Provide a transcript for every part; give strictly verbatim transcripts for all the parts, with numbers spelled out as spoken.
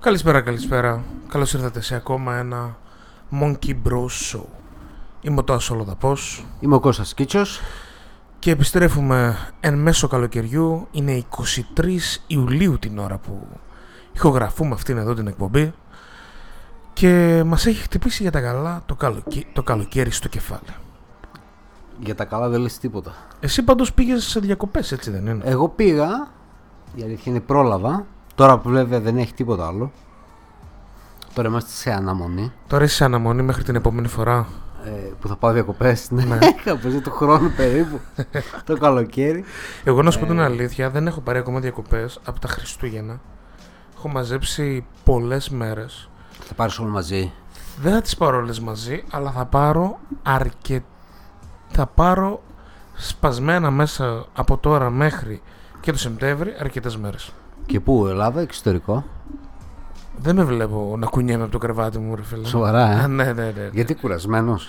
Καλησπέρα, καλησπέρα. Καλώς ήρθατε σε ακόμα ένα Monkey Bros. Show. Είμαι ο Τάσος Ολοδαπός. Είμαι ο Κώστας Κίτσιος. Και επιστρέφουμε εν μέσω καλοκαιριού. Είναι εικοστή τρίτη Ιουλίου την ώρα που ηχογραφούμε αυτήν εδώ την εκπομπή. Και μας έχει χτυπήσει για τα καλά το, καλοκαι... το καλοκαίρι στο κεφάλι. Για τα καλά δεν λες τίποτα. Εσύ πάντως πήγες σε διακοπές, έτσι δεν είναι? Εγώ πήγα, η αλήθεια είναι πρόλαβα. Τώρα που βέβαια δεν έχει τίποτα άλλο. Τώρα είμαστε σε αναμονή. Τώρα είσαι σε αναμονή μέχρι την επόμενη φορά. Ε, που θα πάω διακοπές. Ναι, κάπως του χρόνου περίπου. Το καλοκαίρι. Εγώ να σου πω την αλήθεια, δεν έχω πάρει ακόμα διακοπές από τα Χριστούγεννα. Έχω μαζέψει πολλές μέρες. Θα πάρεις όλες μαζί? Δεν θα τις πάρω όλες μαζί, αλλά θα πάρω αρκετά. Θα πάρω σπασμένα μέσα από τώρα μέχρι και το Σεπτέμβρη αρκετές μέρες. Και πού, Ελλάδα, εξωτερικό? Δεν με βλέπω να κουνιέμαι από το κρεβάτι μου, ρε φίλε. Σοβαρά, ε? ναι, ναι, ναι, ναι. Γιατί κουρασμένος?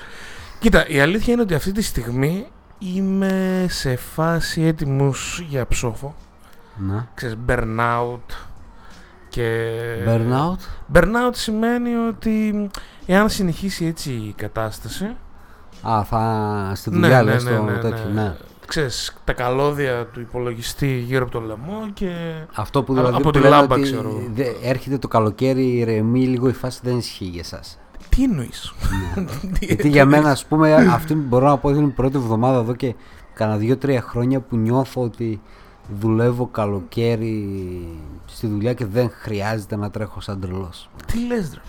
Κοίτα, η αλήθεια είναι ότι αυτή τη στιγμή είμαι σε φάση έτοιμος για ψόφο. Ναι. Ξέρεις, burnout και... Burnout? Burnout σημαίνει ότι εάν συνεχίσει έτσι η κατάσταση... Α, θα στη δουλειά, ναι, λες, ναι, ναι, ναι, το τέτοιο, ναι. ναι. Ξέρεις, τα καλώδια του υπολογιστή γύρω από το λαιμό και αυτό που δηλαδή από τη λάμπα, ότι ξέρω. Έρχεται το καλοκαίρι, ηρεμεί λίγο η φάση, δεν ισχύει για εσάς. Τι εννοείς? Γιατί για μένα, ας πούμε, αυτή μπορώ να πω ότι είναι η πρώτη εβδομάδα εδώ και κανένα δύο-τρία χρόνια που νιώθω ότι δουλεύω καλοκαίρι στη δουλειά και δεν χρειάζεται να τρέχω σαν τρελός. Τι λες, ρε?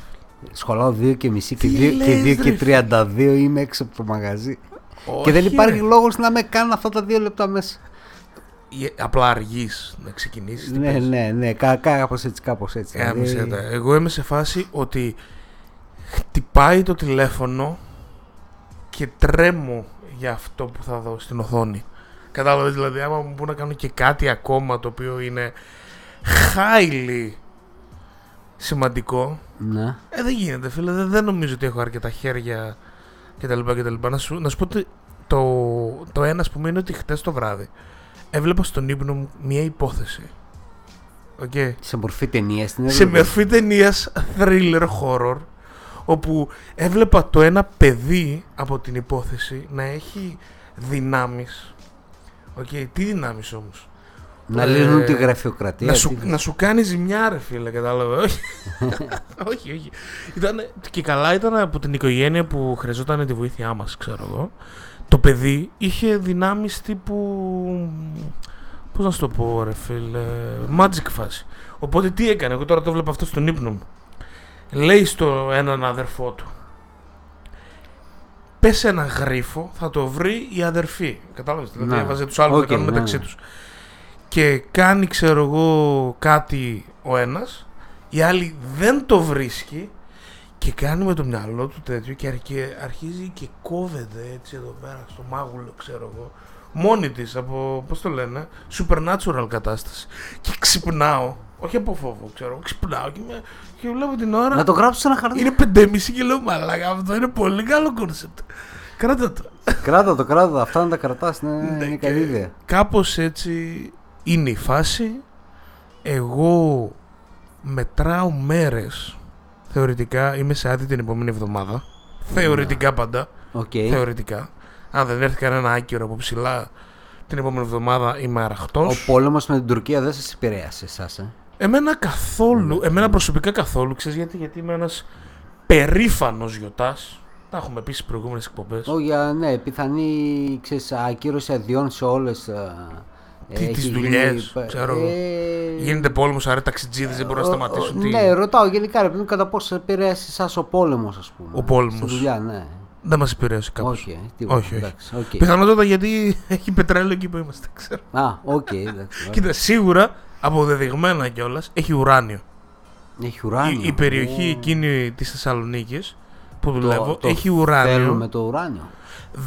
Σχολάω δύο και μισή και δύο και τριάντα δύο είμαι έξω από το μαγαζί. Όχι, και δεν υπάρχει λόγος να με κάνουν αυτά τα δύο λεπτά μέσα. Απλά αργείς να ξεκινήσεις. Ναι, ναι, ναι, κάπως έτσι, κάπως έτσι. Ε, δηλαδή... Εγώ είμαι σε φάση ότι χτυπάει το τηλέφωνο και τρέμω για αυτό που θα δω στην οθόνη. Κατάλαβες, δηλαδή, άμα μου μπορούν να κάνω και κάτι ακόμα το οποίο είναι highly σημαντικό. Ναι. Ε, δεν γίνεται, φίλε, δεν, δεν νομίζω ότι έχω αρκετά χέρια. Και τα λοιπά και τα λοιπά. Να σου, να σου πω ότι το, το ένα, ας πούμε, είναι ότι χτες το βράδυ έβλεπα στον ύπνο μου μια υπόθεση. Okay. Σε μορφή ταινίας. Σε μορφή ταινίας thriller horror, όπου έβλεπα το ένα παιδί από την υπόθεση να έχει δυνάμεις. Okay. Τι δυνάμεις όμως? Να λύνουν ε, τη γραφειοκρατία. Να σου, να σου κάνει ζημιά, ρε φίλε, κατάλαβε. Όχι, όχι, όχι. Ήτανε, και καλά ήταν από την οικογένεια που χρειαζόταν τη βοήθειά μας, ξέρω εγώ. Το παιδί είχε δυνάμεις τύπου... Πώς να σου το πω, ρε φίλε... Magic φάση. Οπότε τι έκανε, εγώ τώρα το βλέπω αυτό στον ύπνο μου. Λέει στο έναν αδερφό του. Πες ένα γρίφο, θα το βρει η αδερφή. Κατάλαβες, δηλαδή έβαζε τους άλλους okay, να κάνουν ναι. μεταξύ τους. Και κάνει, ξέρω εγώ, κάτι ο ένας, η άλλη δεν το βρίσκει και κάνει με το μυαλό του τέτοιο και αρχίζει και κόβεται έτσι εδώ πέρα στο μάγουλο, ξέρω εγώ, μόνη της από, πώς το λένε, supernatural κατάσταση. Και ξυπνάω, όχι από φόβο, ξέρω, ξυπνάω και, με, και βλέπω την ώρα... Να το γράψω σε ένα χαρτί. Είναι πεντέμιση και λέω, μαλάκα, αυτό είναι πολύ καλό κόνσεπτ. Κράτα το. Κράτα το, κράτα το, αυτά να τα κρατάς, ναι, ναι, είναι καλή ιδέα. Κάπως έτσι... Είναι η φάση, εγώ μετράω μέρες, θεωρητικά είμαι σε άδεια την επόμενη εβδομάδα, θεωρητικά πάντα, okay. θεωρητικά, αν δεν έρθει κανένα άκυρο από ψηλά την επόμενη εβδομάδα είμαι αραχτός. Ο πόλεμος με την Τουρκία δεν σας επηρέασε εσάς, ε? Εμένα καθόλου, mm. εμένα προσωπικά καθόλου, ξέρεις γιατί, γιατί είμαι ένας περήφανος γιοτάς. Τα έχουμε πει στις προηγούμενες εκπομπές. Oh, yeah, ναι, πιθανή, ξέρεις, ακύρωση αδειών σε όλες... Τις δουλειές, γίνει... ξέρω ε... Γίνεται πόλεμος, άρα ταξιτζίδες ε... δεν μπορούν να σταματήσουν. Τι... Ναι, ρωτάω γενικά, ρε παιδί μου, κατά πόσο επηρέασε εσάς ο πόλεμος, ας πούμε. Ο πόλεμος. Στη δουλειά, ναι. Δεν μας επηρέασε κάπως. Okay, τίποτα, όχι, εντάξει, όχι. Okay. Πιθανότατα γιατί έχει πετρέλαιο εκεί που είμαστε, ξέρω. Α, οκ, okay, εντάξει. Κοίτα, σίγουρα αποδεδειγμένα κιόλας έχει ουράνιο. Έχει ουράνιο. Η, η περιοχή oh. εκείνη της Θεσσαλονίκης που το, δουλεύω το έχει ουράνιο. Θέλουμε το ουράνιο.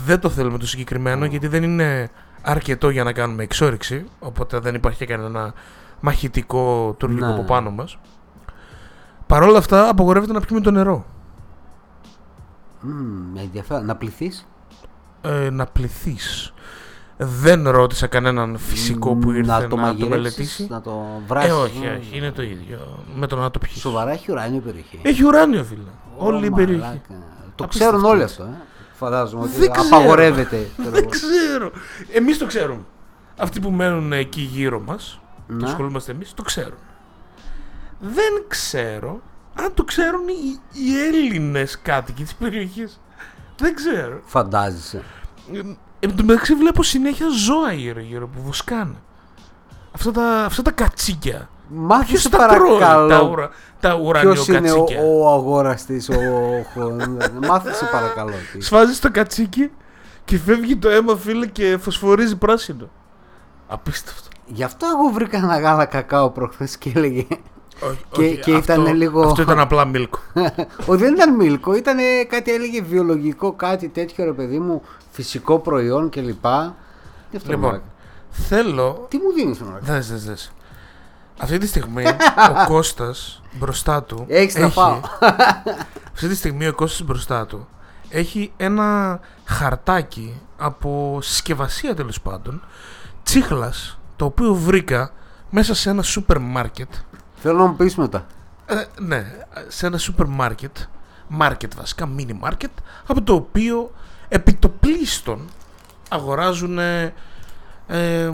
Δεν το θέλουμε το συγκεκριμένο oh. γιατί δεν είναι αρκετό για να κάνουμε εξόρυξη, οπότε δεν υπάρχει κανένα μαχητικό τουρκικό ναι. από πάνω μας. Παρ' όλα αυτά απογορεύεται να πιούμε το νερό. Mm, ενδιαφέρον. Να πληθείς. Ε, να πληθείς. Δεν ρώτησα κανέναν φυσικό που ήρθε να το, να το μελετήσει. Να το βράσεις. Ε, όχι, όχι, είναι το ίδιο. Με το να το πιείς. Σοβαρά έχει ουράνιο η περιοχή. Έχει ουράνιο, φίλε. Ω, όλη η περιοχή. Μαλάκα. Το απίστευτο. Ξέρουν όλοι αυτό. Ε. Φαντάζομαι ότι δεν απαγορεύεται. Δεν ξέρω. Εμείς το ξέρουμε. Αυτοί που μένουν εκεί γύρω μας, που ασχολούμαστε εμείς, το ξέρουν. Δεν ξέρω αν το ξέρουν οι, οι Έλληνες κάτοικοι της περιοχής. Δεν ξέρω. Φαντάζεσαι. Εν τω μεταξύ βλέπω συνέχεια ζώα γύρω-γύρω που βοσκάνε. Αυτά τα, αυτά τα κατσίκια. Μάθεις παρακαλώ τα ουρα, τα ποιος είναι ο, ο αγοραστής. Ο, μάθεις παρακαλώ. Σφάζεις το κατσίκι και φεύγει το αίμα, φίλε, και φωσφορίζει πράσινο. Απίστευτο. Γι' αυτό εγώ βρήκα ένα γάλα κακάο προχθές και έλεγε... Όχι, και, όχι, και αυτό, ήταν λίγο... αυτό ήταν απλά μίλκο. Όχι, δεν ήταν μίλκο, ήταν κάτι, έλεγε βιολογικό, κάτι τέτοιο, ρε παιδί μου, φυσικό προϊόν κλπ. Λοιπόν, μάρκα. Θέλω. Τι μου δίνεις τώρα? Δες, δες, δες. Αυτή τη στιγμή ο Κώστας μπροστά του. Έχεις έχει... να πάω. Αυτή τη στιγμή ο Κώστας μπροστά του έχει ένα χαρτάκι από συσκευασία, τέλος πάντων, τσίχλας, το οποίο βρήκα μέσα σε ένα σούπερ μάρκετ. Θέλω να μου πεις μετά. Ε, ναι, σε ένα σούπερ μάρκετ, μάρκετ βασικά, μίνι μάρκετ, από το οποίο επιτοπλίστων αγοράζουν ε, ε,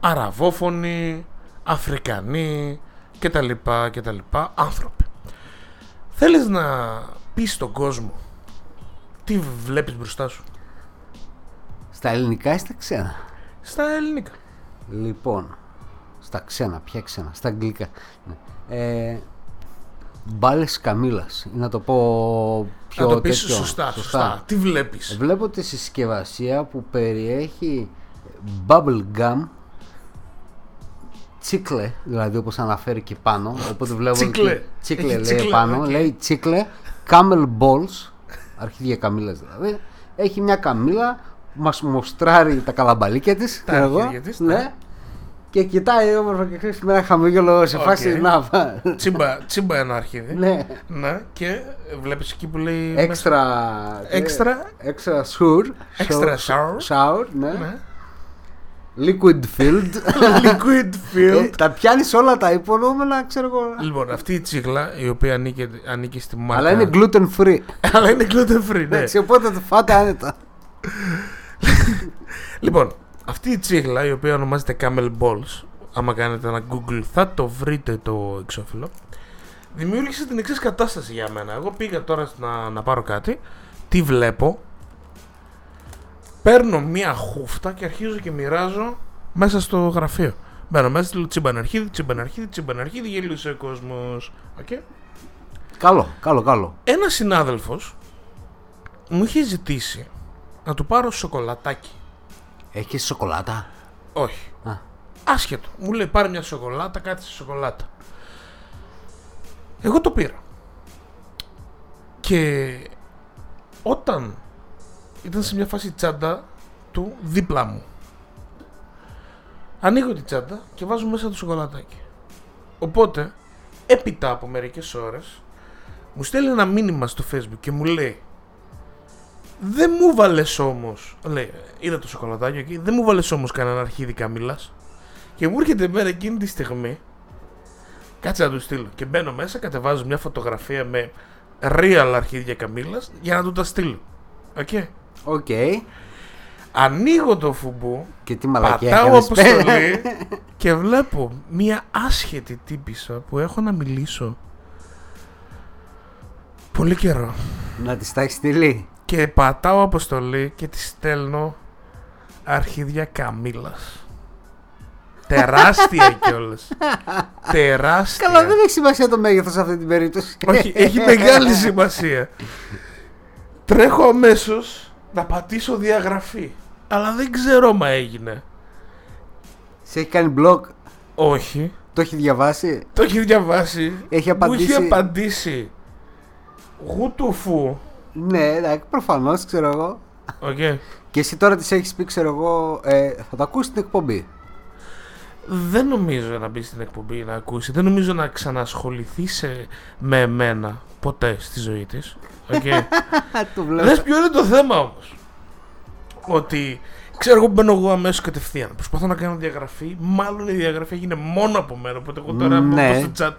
αραβόφωνοι, Αφρικανοί κτλ, κτλ άνθρωποι. Θέλεις να πεις στον κόσμο τι βλέπεις μπροστά σου? Στα ελληνικά ή στα ξένα? Στα ελληνικά. Λοιπόν, στα ξένα, πια ξένα, στα αγγλικά. Ε, μπάλες καμήλας, να το πω πιο να το πεις τέτοιο. Σωστά, σωστά, σωστά. Τι βλέπεις? Βλέπω τη συσκευασία που περιέχει bubble gum, τσίκλε, δηλαδή όπως αναφέρει και πάνω. Οπότε βλέπω τσίκλε, τσίκλε λέει τσίκλε, πάνω, okay. Λέει τσίκλε, Camel Balls, αρχίδια καμήλας δηλαδή. Έχει μια καμήλα, μας μοστράρει τα καλαμπαλίκια της, τα αρχίδια της, ναι. Ναι. Και κοιτάει όμορφα και ξέρεις με ένα χαμόγελο σε φάση okay. Να τσίμπα, τσίμπα ένα αρχίδι. Ναι. Ναι. Και βλέπεις εκεί που λέει Extra Extra Extra sour Extra sour, sour ναι. Ναι. Liquid filled. Liquid filled. Τα πιάνεις όλα τα υπονοούμενα, ξέρω εγώ. Λοιπόν, αυτή η τσίγλα η οποία ανήκει, ανήκει στη μάρκα. Αλλά είναι gluten free. Αλλά είναι gluten free, ναι. Έτσι, οπότε το φάτε άνετα. Λοιπόν, αυτή η τσίγλα η οποία ονομάζεται Camel Balls, άμα κάνετε ένα Google θα το βρείτε το εξώφυλλο, δημιούργησε την εξής κατάσταση για μένα. Εγώ πήγα τώρα να, να πάρω κάτι, τι βλέπω, παίρνω μία χούφτα και αρχίζω και μοιράζω μέσα στο γραφείο. Μπαίνω μέσα, λέω τσιμπαναρχίδι, τσιμπαναρχίδι, τσιμπαναρχίδι, γελούσε ο κόσμος. Okay. Καλό, καλό, καλό. Ένας συνάδελφος μου είχε ζητήσει να του πάρω σοκολατάκι. Έχει σοκολάτα? Όχι. Α. Άσχετο. Μου λέει πάρε μια σοκολάτα, κάτι σε σοκολάτα. Εγώ το πήρα. Και όταν ήταν σε μια φάση τσάντα του δίπλα μου, ανοίγω τη τσάντα και βάζω μέσα το σοκολατάκι. Οπότε, έπειτα από μερικές ώρες, μου στέλνει ένα μήνυμα στο Facebook και μου λέει δεν μου βάλες όμως, λέει, είδα το σοκολατάκι εκεί, δεν μου βάλες όμως κανένα αρχίδι καμήλας. Και μου έρχεται μέρα εκείνη τη στιγμή, κάτσε να του στείλω. Και μπαίνω μέσα, κατεβάζω μια φωτογραφία με real αρχίδια καμήλας για να του τα στείλω. Οκ. Okay. Okay. Ανοίγω το φουμπού, και τι πατάω αποστολή και βλέπω μια άσχετη τύπισσα που έχω να μιλήσω πολύ καιρό. Να τη τα έχει στείλει. Και πατάω αποστολή και τη στέλνω αρχίδια καμήλας. Τεράστια κιόλας. Τεράστια. Καλά, δεν έχει σημασία το μέγεθος σε αυτή την περίπτωση. Όχι, έχει μεγάλη σημασία. Τρέχω αμέσως να πατήσω διαγραφή. Αλλά δεν ξέρω μα έγινε. Σε έχει κάνει blog? Όχι. Το έχει διαβάσει? Το έχει διαβάσει. Έχει απαντήσει. Μου έχει απαντήσει γουτουφού. Ναι, εντάξει, προφανώς, ξέρω εγώ. Okay. Και εσύ τώρα της έχεις πει, ξέρω εγώ, ε, θα το ακούσει την εκπομπή. Δεν νομίζω να μπει στην εκπομπή να ακούσει. Δεν νομίζω να ξανασχοληθεί σε, με εμένα ποτέ στη ζωή της. Okay. Δες ποιο είναι το θέμα όμως. ότι ξέρω εγώ μπαίνω εγώ αμέσως κατευθείαν. Προσπαθώ να κάνω διαγραφή. Μάλλον η διαγραφή έγινε μόνο από μένα. Οπότε εγώ τώρα ναι. από στο chat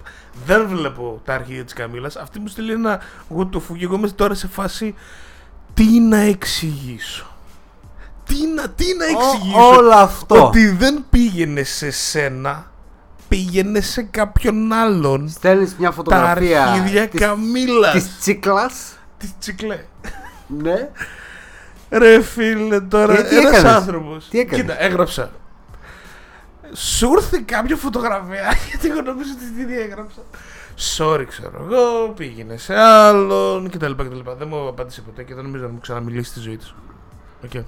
δεν βλέπω τα αρχεία της Καμίλας. Αυτή μου στείλει ένα γουτοφούγι. Εγώ είμαι τώρα σε φάση τι να εξηγήσω. Τι να, τι να εξηγήσω. Ό, όλο αυτό. Ότι δεν πήγαινε σε σένα. Πήγαινε σε κάποιον άλλον. Στέλνεις μια φωτογραφία. Τα αρχίδια της, Καμίλας. Της τσίκλας. Της τσίκλε. Ναι. Ρε φίλε τώρα, τι, τι ένας έκανες? Άνθρωπος. Τι έκανες? Κοίτα, έγραψα. Σου ήρθε κάποια φωτογραφία, γιατί εγώ νομίζω ότι τι έγραψα. Sorry, ξέρω εγώ, πήγαινε σε άλλον κτλ. Δεν μου απάντησε ποτέ και δεν νομίζω να μου ξαναμιλήσει στη ζωή της. Οκ. Okay.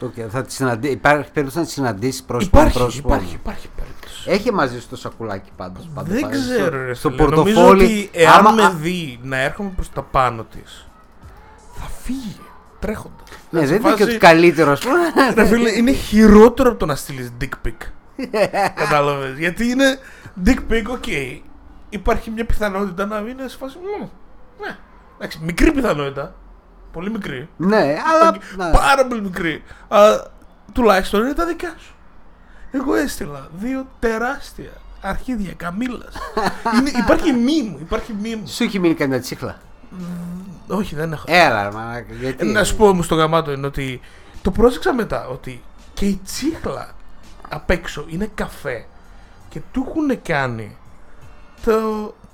Okay, θα τη συναντήσει. Υπάρχει περίπτωση να τη συναντήσει πρόσωπα. Υπάρχει, πρόσωπο. υπάρχει, υπάρχει περίπτωση. Έχει μαζί σου το σακουλάκι πάντως. Πάντα δεν πάει, ξέρω. Στο, ρε, στο πορτοφόλι. Ότι εάν άμα... με δει να έρχομαι προς τα πάνω της, θα φύγει τρέχοντας. Ναι, δεν είναι και ότι καλύτερο. Είναι χειρότερο από το να στείλεις dick pic. Κατάλαβες. Γιατί είναι dick pic, οκ. Okay. Υπάρχει μια πιθανότητα να είναι σε φάση. Ναι, εντάξει, μικρή πιθανότητα. Πολύ μικρή. Ναι, αλλά. Πάρα πολύ μικρή. Αλλά τουλάχιστον είναι τα δικά σου. Εγώ έστειλα δύο τεράστια αρχίδια Καμίλας. είναι, υπάρχει μήμου, υπάρχει μήμου. Σου έχει μείνει κανένα τσίχλα. Mm, όχι, δεν έχω. Έλα, μαλάκα. Γιατί... Να σου πω όμως το γαμάτο είναι ότι το πρόσεξα μετά ότι και η τσίχλα απ' έξω είναι καφέ και του έχουν κάνει το...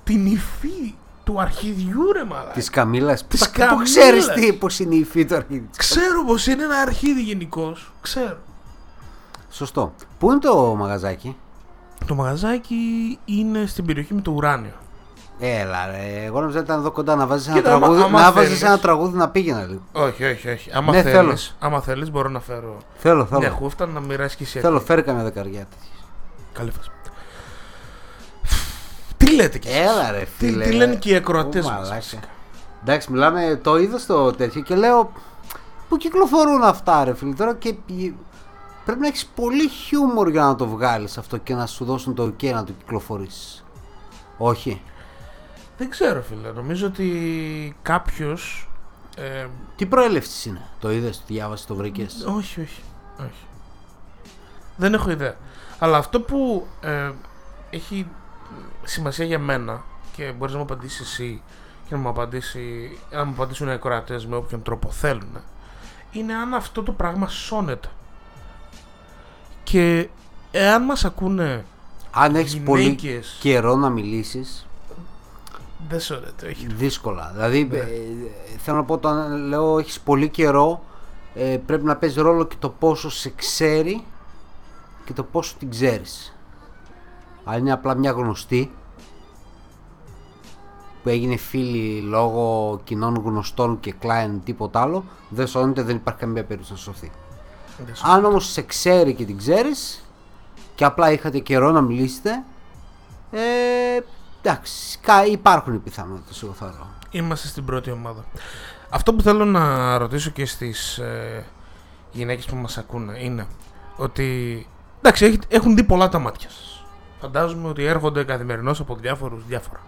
την υφή. Του αρχιδιού ρε μαλάκα. Της Καμίλας. Της Καμίλας. Το ξέρεις τι, πως είναι η υφή του αρχιδιού. Ξέρω πως είναι ένα αρχίδι γενικώς. Ξέρω. Σωστό. Πού είναι το μαγαζάκι? Το μαγαζάκι είναι στην περιοχή με το ουράνιο. Έλα ρε. Εγώ νομίζω ήταν εδώ κοντά να βάζεις ένα, άμα, τραγούδι, άμα να βάζεις ένα τραγούδι να πήγαινα λίγο. Όχι όχι όχι. Άμα, ναι, θέλεις, άμα θέλεις μπορώ να φέρω. Θέλω θέλω. Μια χούφτα να μοιράσεις και εσύ. Θέλω φέρει καμιά δεκαριά. Καλή φάση. Τι λέτε κι εσείς? Έλα ρε φίλε. Τι, τι λένε και οι ακροατές μας. Εντάξει, μιλάμε, το είδα στο τέτοιο και λέω που κυκλοφορούν αυτά ρε φίλε τώρα και πρέπει να έχεις πολύ χιούμορ για να το βγάλεις αυτό και να σου δώσουν το ok να το κυκλοφορήσεις. Όχι. Δεν ξέρω φίλε, νομίζω ότι κάποιος ε... Τι προέλευσης είναι? Το είδες, το διάβασες, το βρήκες? Όχι, όχι, όχι. Δεν έχω ιδέα. Αλλά αυτό που ε, έχει σημασία για μένα και μπορείς να μου απαντήσεις εσύ και να μου, απαντήσει, να μου απαντήσουν οι ακροατές με όποιον τρόπο θέλουν είναι αν αυτό το πράγμα σώνεται και εάν μας ακούνε. Αν έχεις πολύ καιρό να μιλήσεις δεν σώνεται, όχι. Δύσκολα, δηλαδή ναι. ε, θέλω να πω όταν λέω έχεις πολύ καιρό ε, πρέπει να παίζει ρόλο και το πόσο σε ξέρει και το πόσο την ξέρεις. Αν είναι απλά μια γνωστή που έγινε φίλη λόγω κοινών γνωστών και client τίποτα άλλο, δεν σώνεται, δεν υπάρχει καμία περίπτωση να σωθεί. Αν όμως σε ξέρει και την ξέρεις και απλά είχατε καιρό να μιλήσετε, ε, εντάξει, υπάρχουν οι πιθανότητες, εγώ θα λέω. Είμαστε στην πρώτη ομάδα. Αυτό που θέλω να ρωτήσω και στις ε, γυναίκες που μας ακούνε είναι ότι εντάξει, έχουν δει πολλά τα μάτια σας. Φαντάζομαι ότι έρχονται καθημερινώς από διάφορους διάφορα.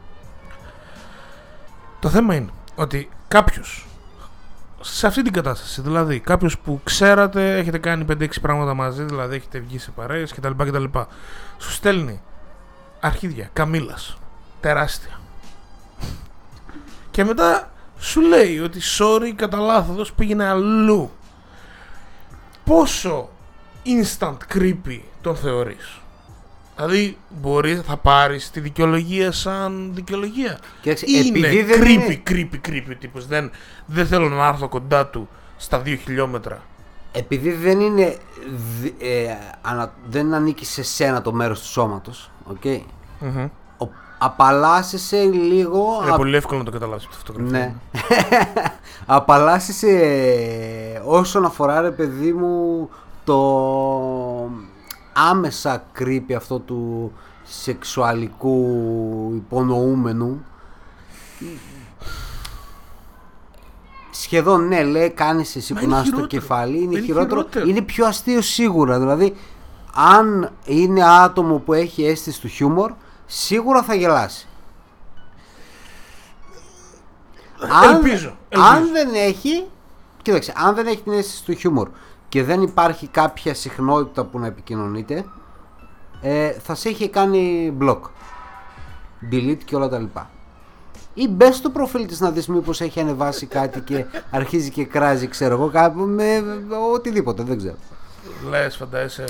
Το θέμα είναι ότι κάποιος σε αυτή την κατάσταση, δηλαδή κάποιος που ξέρατε, έχετε κάνει πέντε έξι πράγματα μαζί, δηλαδή έχετε βγει σε παρέες κτλ, κτλ, σου στέλνει αρχίδια Καμίλας, τεράστια. Και μετά σου λέει ότι sorry, κατά λάθος πήγαινε αλλού. Πόσο instant creepy τον θεωρείς? Δηλαδή μπορείς, θα πάρεις τη δικαιολογία σαν δικαιολογία? Κοίταξε, είναι creepy, creepy, creepy τύπος. Δεν, δεν θέλω να έρθω κοντά του στα δύο χιλιόμετρα. Επειδή δεν είναι ε, ανα, δεν ανήκει σε σένα το μέρος του σώματος, okay? Mm-hmm. Ο, απαλλάσσεσαι λίγο. Είναι α... πολύ εύκολο να το καταλάβεις από τη φωτογραφία. Ναι. Απαλλάσσεσαι όσον αφορά ρε παιδί μου το... άμεσα creepy αυτό του σεξουαλικού υπονοούμενου. Σχεδόν ναι, λέει, κάνεις εσύ κουνάς το κεφάλι. Είναι, είναι χειρότερο. χειρότερο. Είναι πιο αστείο σίγουρα. Δηλαδή, αν είναι άτομο που έχει αίσθηση του χιούμορ, σίγουρα θα γελάσει. Ελπίζω. Αν, ελπίζω. αν δεν έχει, κοίταξε, αν δεν έχει την αίσθηση του χιούμορ και δεν υπάρχει κάποια συχνότητα που να επικοινωνείτε, ε, θα σε είχε κάνει block, delete και όλα τα λοιπά. Ή μπε στο προφίλ της να δεις μήπως έχει ανεβάσει κάτι και αρχίζει και κράζει, ξέρω εγώ, κάπου με οτιδήποτε, δεν ξέρω. Λες, φαντάζεσαι.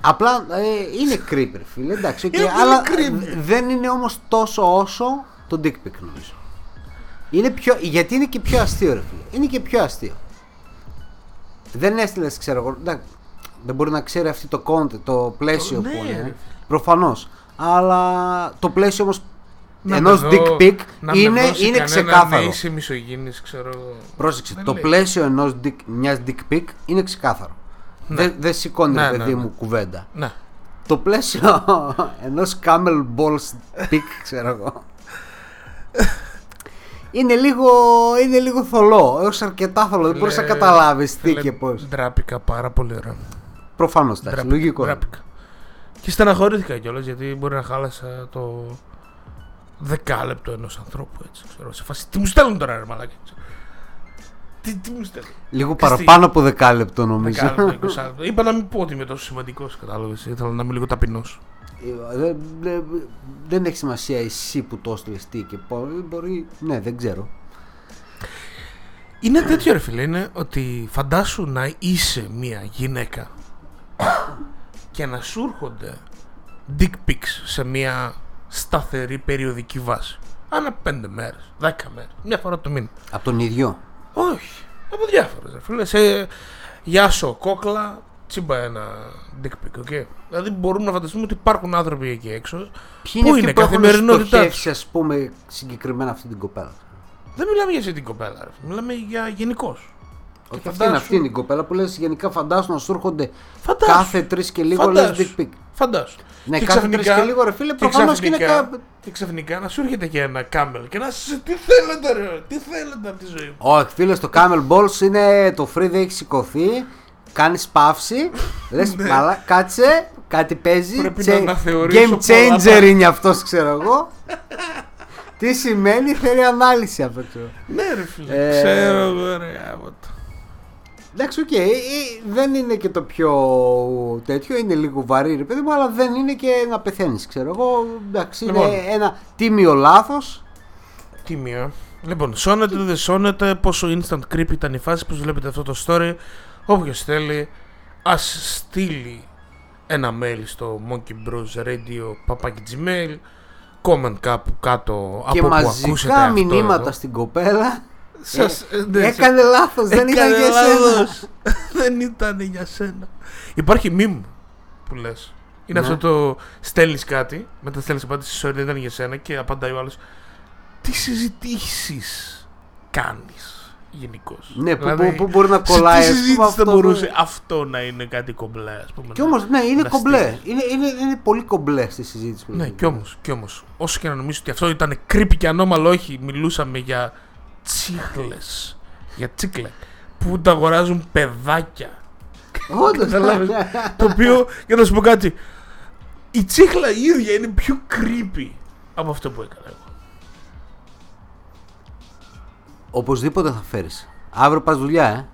Απλά ε, είναι creeper, φίλε, εντάξει, okay, αλλά creeper. Δεν είναι όμως τόσο όσο το dick pic, νομίζω. Είναι πιο, γιατί είναι και πιο αστείο, ρε φίλε. Είναι και πιο αστείο. Δεν έστειλες, ξέρω εγώ, εντάξει, δεν μπορεί να ξέρει αυτή το content, το πλαίσιο το, που ναι. είναι. Προφανώς. Αλλά το πλαίσιο όμως ενός dick pic είναι, είναι ξεκάθαρο. Να είσαι μισογίνης, ξέρω. Πρόσεξε, δεν το λέει. Πλαίσιο ενός dick, μιας dick pic είναι ξεκάθαρο. Ναι. Δεν δε σηκώνει, ναι, παιδί ναι, ναι. μου, κουβέντα. Ναι. Το πλαίσιο ενός Camel Balls pic, ξέρω εγώ, είναι λίγο, είναι λίγο θολό, έως αρκετά θολό. Λε, δεν μπορείς να καταλάβεις τι και πώς. Ντράπηκα πάρα πολύ ωραία. Προφανώς, εντάξει, λογικό. Ντράπηκα. Και στεναχωρήθηκα κιόλας, γιατί μπορεί να χάλασα το δεκάλεπτο ενός ανθρώπου, έτσι, ξέρω, σε φάση. Τι μου στέλνουν τώρα, ρε μαλάκι. Τι, τι μου στέλνουν. Λίγο Καστή. Παραπάνω από δεκάλεπτο, νομίζω. Δεκάλεπτο, είκοσι. Είπα να μην πω ότι είμαι τόσο σημαντικός, κατάλαβες. Ήθελα να είμαι λίγο ταπεινός. Δεν, δεν, δεν έχει σημασία εσύ που το έστειλες τι και πώς. Μπορεί. Ναι, δεν ξέρω. Είναι τέτοιο, ρε φίλε, είναι ότι φαντάσου να είσαι μια γυναίκα και να σου έρχονται dick pics σε μια σταθερή περιοδική βάση. Ανά πέντε μέρες, δέκα μέρες, μια φορά το μήνα. Από τον ίδιο? Όχι, από διάφορες, ρε φίλε. Σε γεια σου κόκλα, τσίμπα ένα dick pic, okay. Δηλαδή μπορούμε να φανταστούμε ότι υπάρχουν άνθρωποι εκεί έξω. Ποιοι είναι, είναι καθημερινότητά τους. Ποιοι πούμε συγκεκριμένα αυτή την κοπέλα. Δεν μιλάμε για αυτή την κοπέλα, ρε. Μιλάμε για γενικώς. Όχι, φαντάσου... αυτή είναι αυτή η κοπέλα που λες γενικά, φαντάσου να σου έρχονται φαντάσου. Κάθε τρεις και λίγο λες dick pic. Φαντάσου. Ναι, και κάθε ξαφνικά, τρεις και λίγο, ρε φίλε, προφανώς και είναι κάποιο. Και ξαφνικά να σου έρχεται και ένα Camel και να σου τι θέλετε, ρε, τι θέλετε από τη ζωή μου. Όχι, φίλε, το Camel Balls είναι το φρύδι, έχει σηκωθεί. Κάνεις παύση, λες μαλά, κάτσε, κάτι παίζει, τσε, να game changer είναι αυτός, ξέρω εγώ. Τι σημαίνει, θέλει ανάλυση αυτό, ξέρω. Ναι, ρε φίλε, ξέρω εγώ, ρε. Εντάξει, οκ, δεν είναι και το πιο τέτοιο, είναι λίγο βαρύ, ρε παιδί μου, αλλά δεν είναι και να πεθαίνεις, ξέρω εγώ. Εντάξει, είναι ένα τίμιο λάθος. Τίμιο. Λοιπόν, σώνεται, δεν σώνεται, πόσο instant creep ήταν η φάση, πώς βλέπετε αυτό το story. Όποιος θέλει, ας στείλει ένα mail στο monkeybros radio at gmail dot com, comment κάπου κάτω από όπου ακούσετε αυτό. Και μαζικά μηνύματα στην κοπέλα. Σας, ε, ναι, έκανε σε... λάθος, δεν έκανε ήταν για λάθος. Σένα. Δεν ήταν για σένα. Υπάρχει meme που λες. Είναι ναι. αυτό το στέλνεις κάτι, μετά στέλνεις απάντηση, sorry, δεν ήταν για σένα, και απαντάει ο άλλος. Τι συζητήσεις κάνεις? Γενικώς. Ναι, δηλαδή, που, που μπορεί να κολλάει. Σε τι συζήτηση θα μπορούσε αυτό να είναι κάτι κομπλέ, ας πούμε. Κι όμως, ναι, είναι κομπλέ. Είναι, είναι, είναι πολύ κομπλέ στη συζήτηση. Ναι, κι όμως, κι όμως. Όσο και να νομίζω ότι αυτό ήταν creepy και ανώμαλο, όχι, μιλούσαμε για τσίχλες. Για τσίχλες. Που τα αγοράζουν παιδάκια. Όντως. Το οποίο, για να σου πω κάτι, η τσίχλα η ίδια είναι πιο creepy από αυτό που έκανα εγώ. Οπωσδήποτε θα φέρεις. Αύριο πας δουλειά, ε.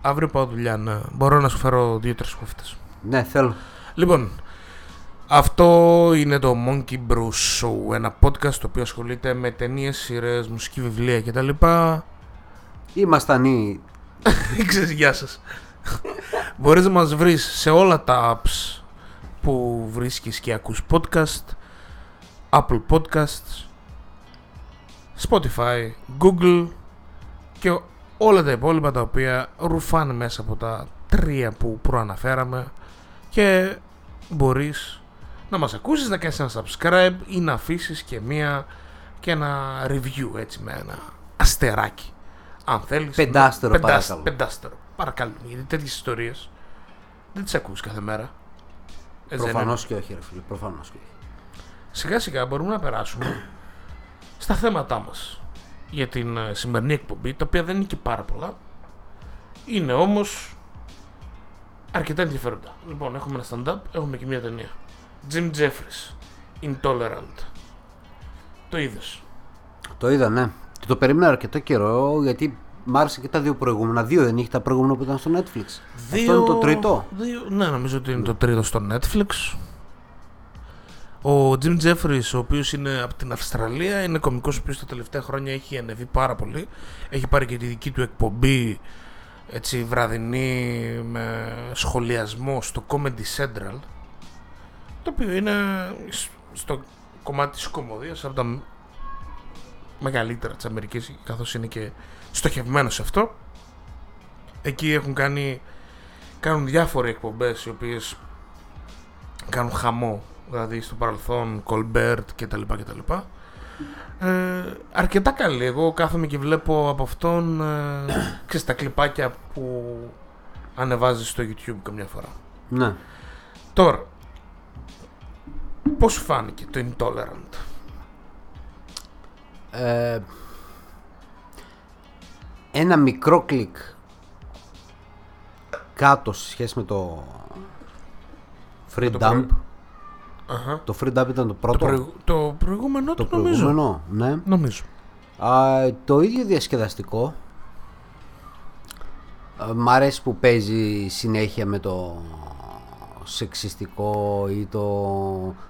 Αύριο πάω δουλειά, ναι. Μπορώ να σου φέρω δύο-τρεις κόφτες. Ναι, θέλω. Λοιπόν, αυτό είναι το Monkey Bros. Show. Ένα podcast το οποίο ασχολείται με ταινίες, σειρές, μουσική, βιβλία κτλ. Ήμασταν οι... Ξέρεις, γεια σας. Μπορείς να μας βρεις σε όλα τα apps που βρίσκεις και ακούς podcast. Apple Podcasts, Spotify, Google και όλα τα υπόλοιπα τα οποία ρουφάνε μέσα από τα τρία που προαναφέραμε, και μπορείς να μας ακούσεις, να κάνεις ένα subscribe ή να αφήσεις και, μία, και ένα review, έτσι, με ένα αστεράκι αν θέλεις. Πεντάστερο, πεντάσ, παρακαλώ. Πεντάστερο, παρακαλώ, γιατί τέτοιες ιστορίες δεν τις ακούς κάθε μέρα. Προφανώς και όχι, ρε φίλε, προφανώς και όχι. Σιγά σιγά μπορούμε να περάσουμε στα θέματά μας για την σημερινή εκπομπή, τα οποία δεν είναι και πάρα πολλά, είναι όμως αρκετά ενδιαφέροντα. Λοιπόν, έχουμε ένα stand-up, έχουμε και μια ταινία. Jim Jefferies, Intolerant. Το είδες? Το είδα, ναι. Και το περίμενα αρκετό καιρό, γιατί Μ' άρεσε και τα δύο προηγούμενα. Δύο δεν είχε τα προηγούμενα που ήταν στο Netflix. Δύο... Αυτό είναι το τρίτο. Δύο... Ναι, νομίζω ότι είναι το τρίτο στο Netflix. Ο Jim Jefferies, ο οποίος είναι από την Αυστραλία, είναι κωμικός ο οποίος τα τελευταία χρόνια έχει ανεβεί πάρα πολύ. Έχει πάρει και τη δική του εκπομπή, έτσι, βραδινή, με σχολιασμό στο Comedy Central, το οποίο είναι στο κομμάτι της κωμωδίας από τα μεγαλύτερα της Αμερικής, καθώς είναι και στοχευμένο σε αυτό. Εκεί έχουν κάνει, κάνουν διάφορες εκπομπές οι οποίες κάνουν χαμό, δηλαδή στο παρελθόν Κολμπέρτ κτλ. Ε, αρκετά καλή. Εγώ κάθομαι και βλέπω από αυτόν ε, ξέρεις, τα κλιπάκια που ανεβάζει στο YouTube καμιά φορά. Ναι. Τώρα, πώς φάνηκε το Intolerant? Ε, ένα μικρό κλικ κάτω σε σχέση με το Free Dump. Προ... Uh-huh. Το Free Dump ήταν το πρώτο. Το, προηγου... το προηγούμενο το, το νομίζω. Προηγούμενο, ναι. Νομίζω. Α, το ίδιο διασκεδαστικό. Α, μ' αρέσει που παίζει συνέχεια με το σεξιστικό ή το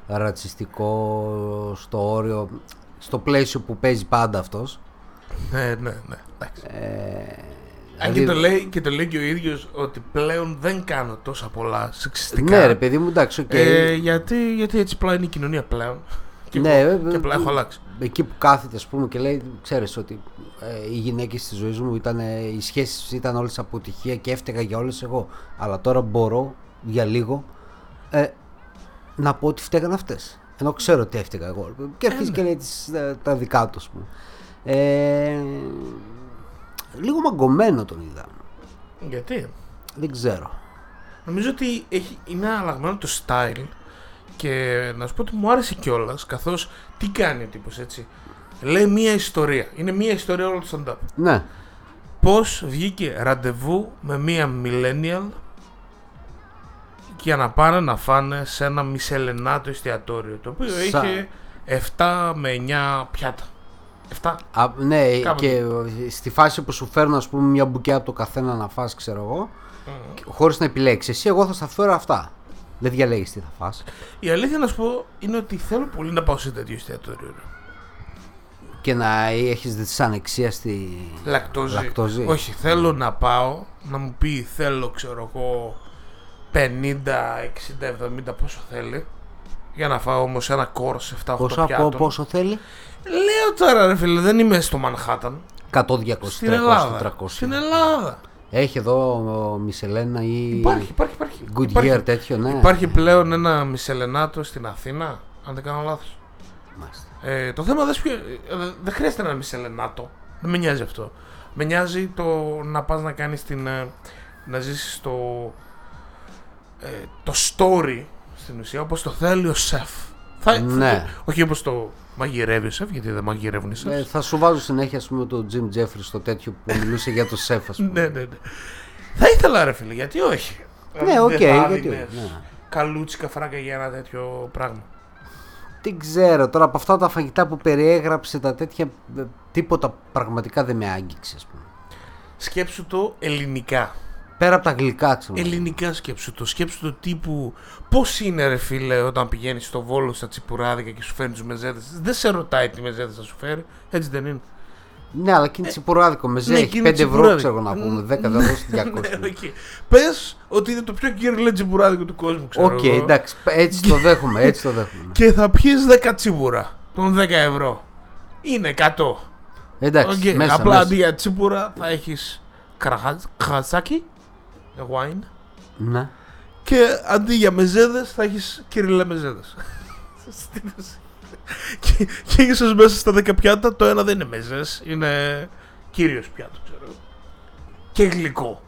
ρατσιστικό στο όριο, στο πλαίσιο που παίζει πάντα αυτός. Ναι, ναι, ναι. Ε, αν και, δι... το λέει, και το λέει και ο ίδιος ότι πλέον δεν κάνω τόσα πολλά σεξιστικά. Ναι ρε παιδί μου, εντάξει, okay. ε, γιατί, γιατί έτσι απλά είναι η κοινωνία πλέον. Και, ναι, εγώ, ε, και απλά ε, έχω αλλάξει. Εκεί που κάθεται ας πούμε και λέει, ξέρεις ότι ε, οι γυναίκες της ζωής μου ήταν, ε, οι σχέσεις ήταν όλες αποτυχία και έφταιγα για όλες εγώ. Αλλά τώρα μπορώ για λίγο ε, να πω ότι φταίγαν αυτές. Ενώ ξέρω ότι έφταιγα εγώ. Και αρχίζει ε, και λέει τις, τα, τα δικά του. Ε, λίγο μαγκωμένο τον είδα. Γιατί? Δεν ξέρω. Νομίζω ότι έχει, είναι αλλαγμένο το style. Και να σου πω ότι μου άρεσε κιόλας, καθώς τι κάνει ο τύπος, έτσι? Λέει μια ιστορία. Είναι μια ιστορία όλο το stand-up. Ναι. Πώς βγήκε ραντεβού με μια millennial για να πάνε να φάνε σε ένα μισελενάτο εστιατόριο, το οποίο Σα... είχε εφτά με εννιά πιάτα. εφτά Α, ναι, κάπου. Και στη φάση που σου φέρνω, ας πούμε, μια μπουκιά από το καθένα να φας, ξέρω εγώ, mm. χωρίς να επιλέξεις εσύ, εγώ θα στα φέρω αυτά. Δεν διαλέγεις τι θα φας. Η αλήθεια να σου πω είναι ότι θέλω πολύ να πάω σε τέτοιο εστιατόριο. Και να έχεις δυσανεξία στη λακτόζη. λακτόζη. Όχι, θέλω mm. να πάω, να μου πει θέλω, ξέρω εγώ, πενήντα, εξήντα, εβδομήντα πόσο θέλει. Για να φάω όμως ένα κόρς εφτά οχτώ πιάτων. Πόσο θέλει? Λέω τώρα ρε φίλε, δεν είμαι στο Μανχάταν. εκατό, διακόσια, τριακόσια, τριακόσια. Στην Ελλάδα. Έχει εδώ μισελένα ή... Υπάρχει, υπάρχει, υπάρχει. Goodyear τέτοιο, ναι. Υπάρχει πλέον ένα μισελενάτο στην Αθήνα, αν δεν κάνω λάθος. Ε, το θέμα δεν δε χρειάζεται ένα μισελενάτο. Δεν με νοιάζει αυτό. Με νοιάζει το να πας να κάνεις την... να ζήσεις το... Ε, το story στην ουσία όπως το θέλει ο σεφ. Θα, ναι. θα, όχι όπως το μαγειρεύει ο σεφ, γιατί δεν μαγειρεύουν οι σεφ. Ναι, θα σου βάζω συνέχεια ας πούμε τον Jim Jefferies στο τέτοιο που μιλούσε για το σεφ, ας πούμε. Ναι, ναι, ναι. Θα ήθελα ρε φίλε, γιατί όχι. Ναι, οκ, okay, γιατί ναι. Καλούτσικα φράγκα για ένα τέτοιο πράγμα. Τι ξέρω, τώρα από αυτά τα φαγητά που περιέγραψε τα τέτοια, τίποτα πραγματικά δεν με άγγιξε, ας πούμε. Σκέψου το ελληνικά. Πέρα από τα αγγλικά του. Ελληνικά σκέψου το. Σκέψου το τύπου. Πώς είναι ρε φίλε όταν πηγαίνεις στο Βόλο στα τσιπουράδικα και σου φέρνει τους μεζέδες? Δεν σε ρωτάει τι μεζέδες θα σου φέρει. Έτσι δεν είναι? Ναι, αλλά και είναι τσιπουράδικο μεζέ. Έχει πέντε ευρώ, ξέρω να πούμε. δέκα ευρώ στην διακόσια. Πες ότι είναι το πιο κύριλε τσιπουράδικο του κόσμου, ξέρω. Οκ, εντάξει. Έτσι το δέχομαι. Και θα πιεις δέκα τσίπουρα των δέκα ευρώ. Είναι εκατό. Εντάξει. Απλά αντί για τσίπουρα θα έχεις κρασάκι. Wine. Ναι. Και αντί για μεζέδες θα έχεις κυριλέ μεζέδες. και, και ίσως μέσα στα δέκα πιάτα το ένα δεν είναι μεζές, είναι κύριος πιάτο, ξέρω. Και γλυκό.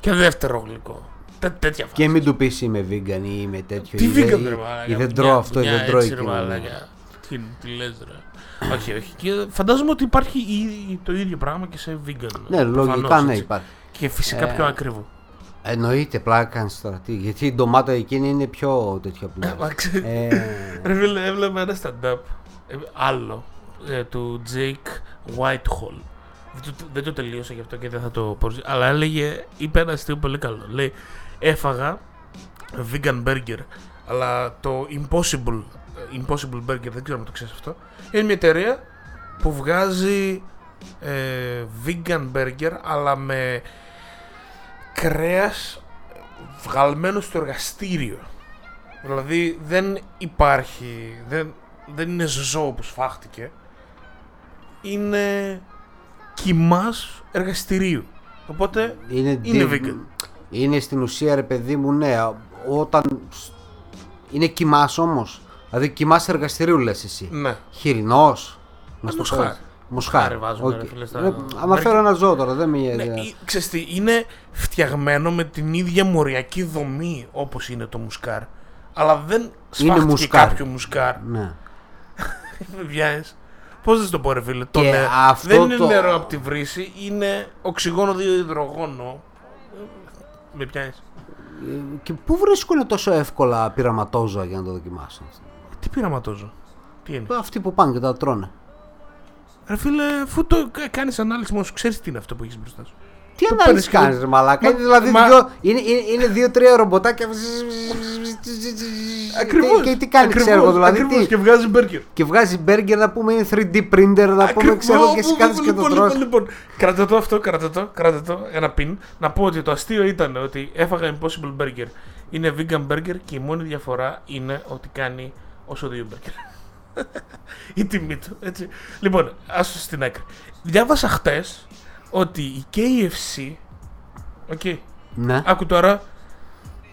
Και δεύτερο γλυκό. Τέ, τέτοια φάση. Και μην του πεις είμαι vegan ή είμαι τέτοιο. Τι vegan ρε μαλάκα? Δεν τρώω αυτό ή δεν τρώω εκείνο. Τι, τι λες ρε? Όχι, όχι. Και φαντάζομαι ότι υπάρχει η, το ίδιο πράγμα και σε vegan. Ναι, λογικά ναι, υπάρχει. Και φυσικά ε, πιο ακριβό. Εννοείται, πλάκα στρατή. Γιατί η ντομάτα εκείνη είναι πιο τέτοια που ε, ρε φίλε, έβλεπα ένα stand-up άλλο ε, του Jake Whitehall, Δεν το, δεν το τελείωσα γι' αυτό και δεν θα το πω. Αλλά έλεγε, είπε ένα αστείο πολύ καλό. Λέει, έφαγα vegan burger, αλλά το Impossible, Impossible Burger, δεν ξέρω αν το ξέρεις αυτό. Είναι μια εταιρεία που βγάζει ε, vegan burger, αλλά με κρέας βγαλμένο στο εργαστήριο. Δηλαδή δεν υπάρχει, δεν, δεν είναι ζώο που σφάχτηκε. Είναι κοιμάς εργαστηρίου. Οπότε είναι, είναι δι... vegan. Είναι στην ουσία, ρε παιδί μου, ναι. Όταν είναι κοιμάς όμως. Δηλαδή κοιμάς εργαστηρίου λες εσύ. Ναι. Χοιρινός. Μοσχάρι. Μοσχάρι. Αναφέρω ένα ζώο τώρα. Δεν μιλιάζει. Ναι, ξέρεις τι, είναι φτιαγμένο με την ίδια μοριακή δομή όπως είναι το μουσκάρ. Αλλά δεν σφάχτηκε μουσκάρι. κάποιο μουσκάρ. Ναι. Βιάζεις. Πώς δεν το πω, ρε φίλε, το νε... δεν είναι το... νερό από τη βρύση, είναι οξυγόνο δύο υδρογόνο. Με πιάνεις. Και πού βρίσκουν τόσο εύκολα πειραματόζωα για να το δοκιμάσουν? Τι πειραματόζωα, τι είναι? Αυτοί που πάνε και τα τρώνε. Ρε φίλε, αφού το κάνεις ανάλυση μόνος, ξέρεις τι είναι αυτό που έχεις μπροστά σου. Τι ανάλυση κάνεις, ρε μαλάκα? Είναι δύο-τρία ρομποτάκια. Ακριβώς. Και τι κάνεις, ξέρω, δηλαδή. Και βγάζει μπέργκερ. Και βγάζει μπέργκερ, να πούμε, είναι θρι ντι printer, να πούμε, ξέρω, και εσύ κάθεσαι και το τρως. Λοιπόν, κράτα το αυτό, κράτα το, κράτα το, ένα πιν. Να πω ότι το αστείο ήταν ότι έφαγα Impossible Burger. Είναι vegan burger και η μόνη διαφορά είναι ότι κάνει όσο δύο μπέργκερ. Η τιμή του, έτσι. Λοιπόν, άσου στην άκρη. Διάβασα χτες ότι η κέι εφ σι, okay, ναι. Άκου τώρα,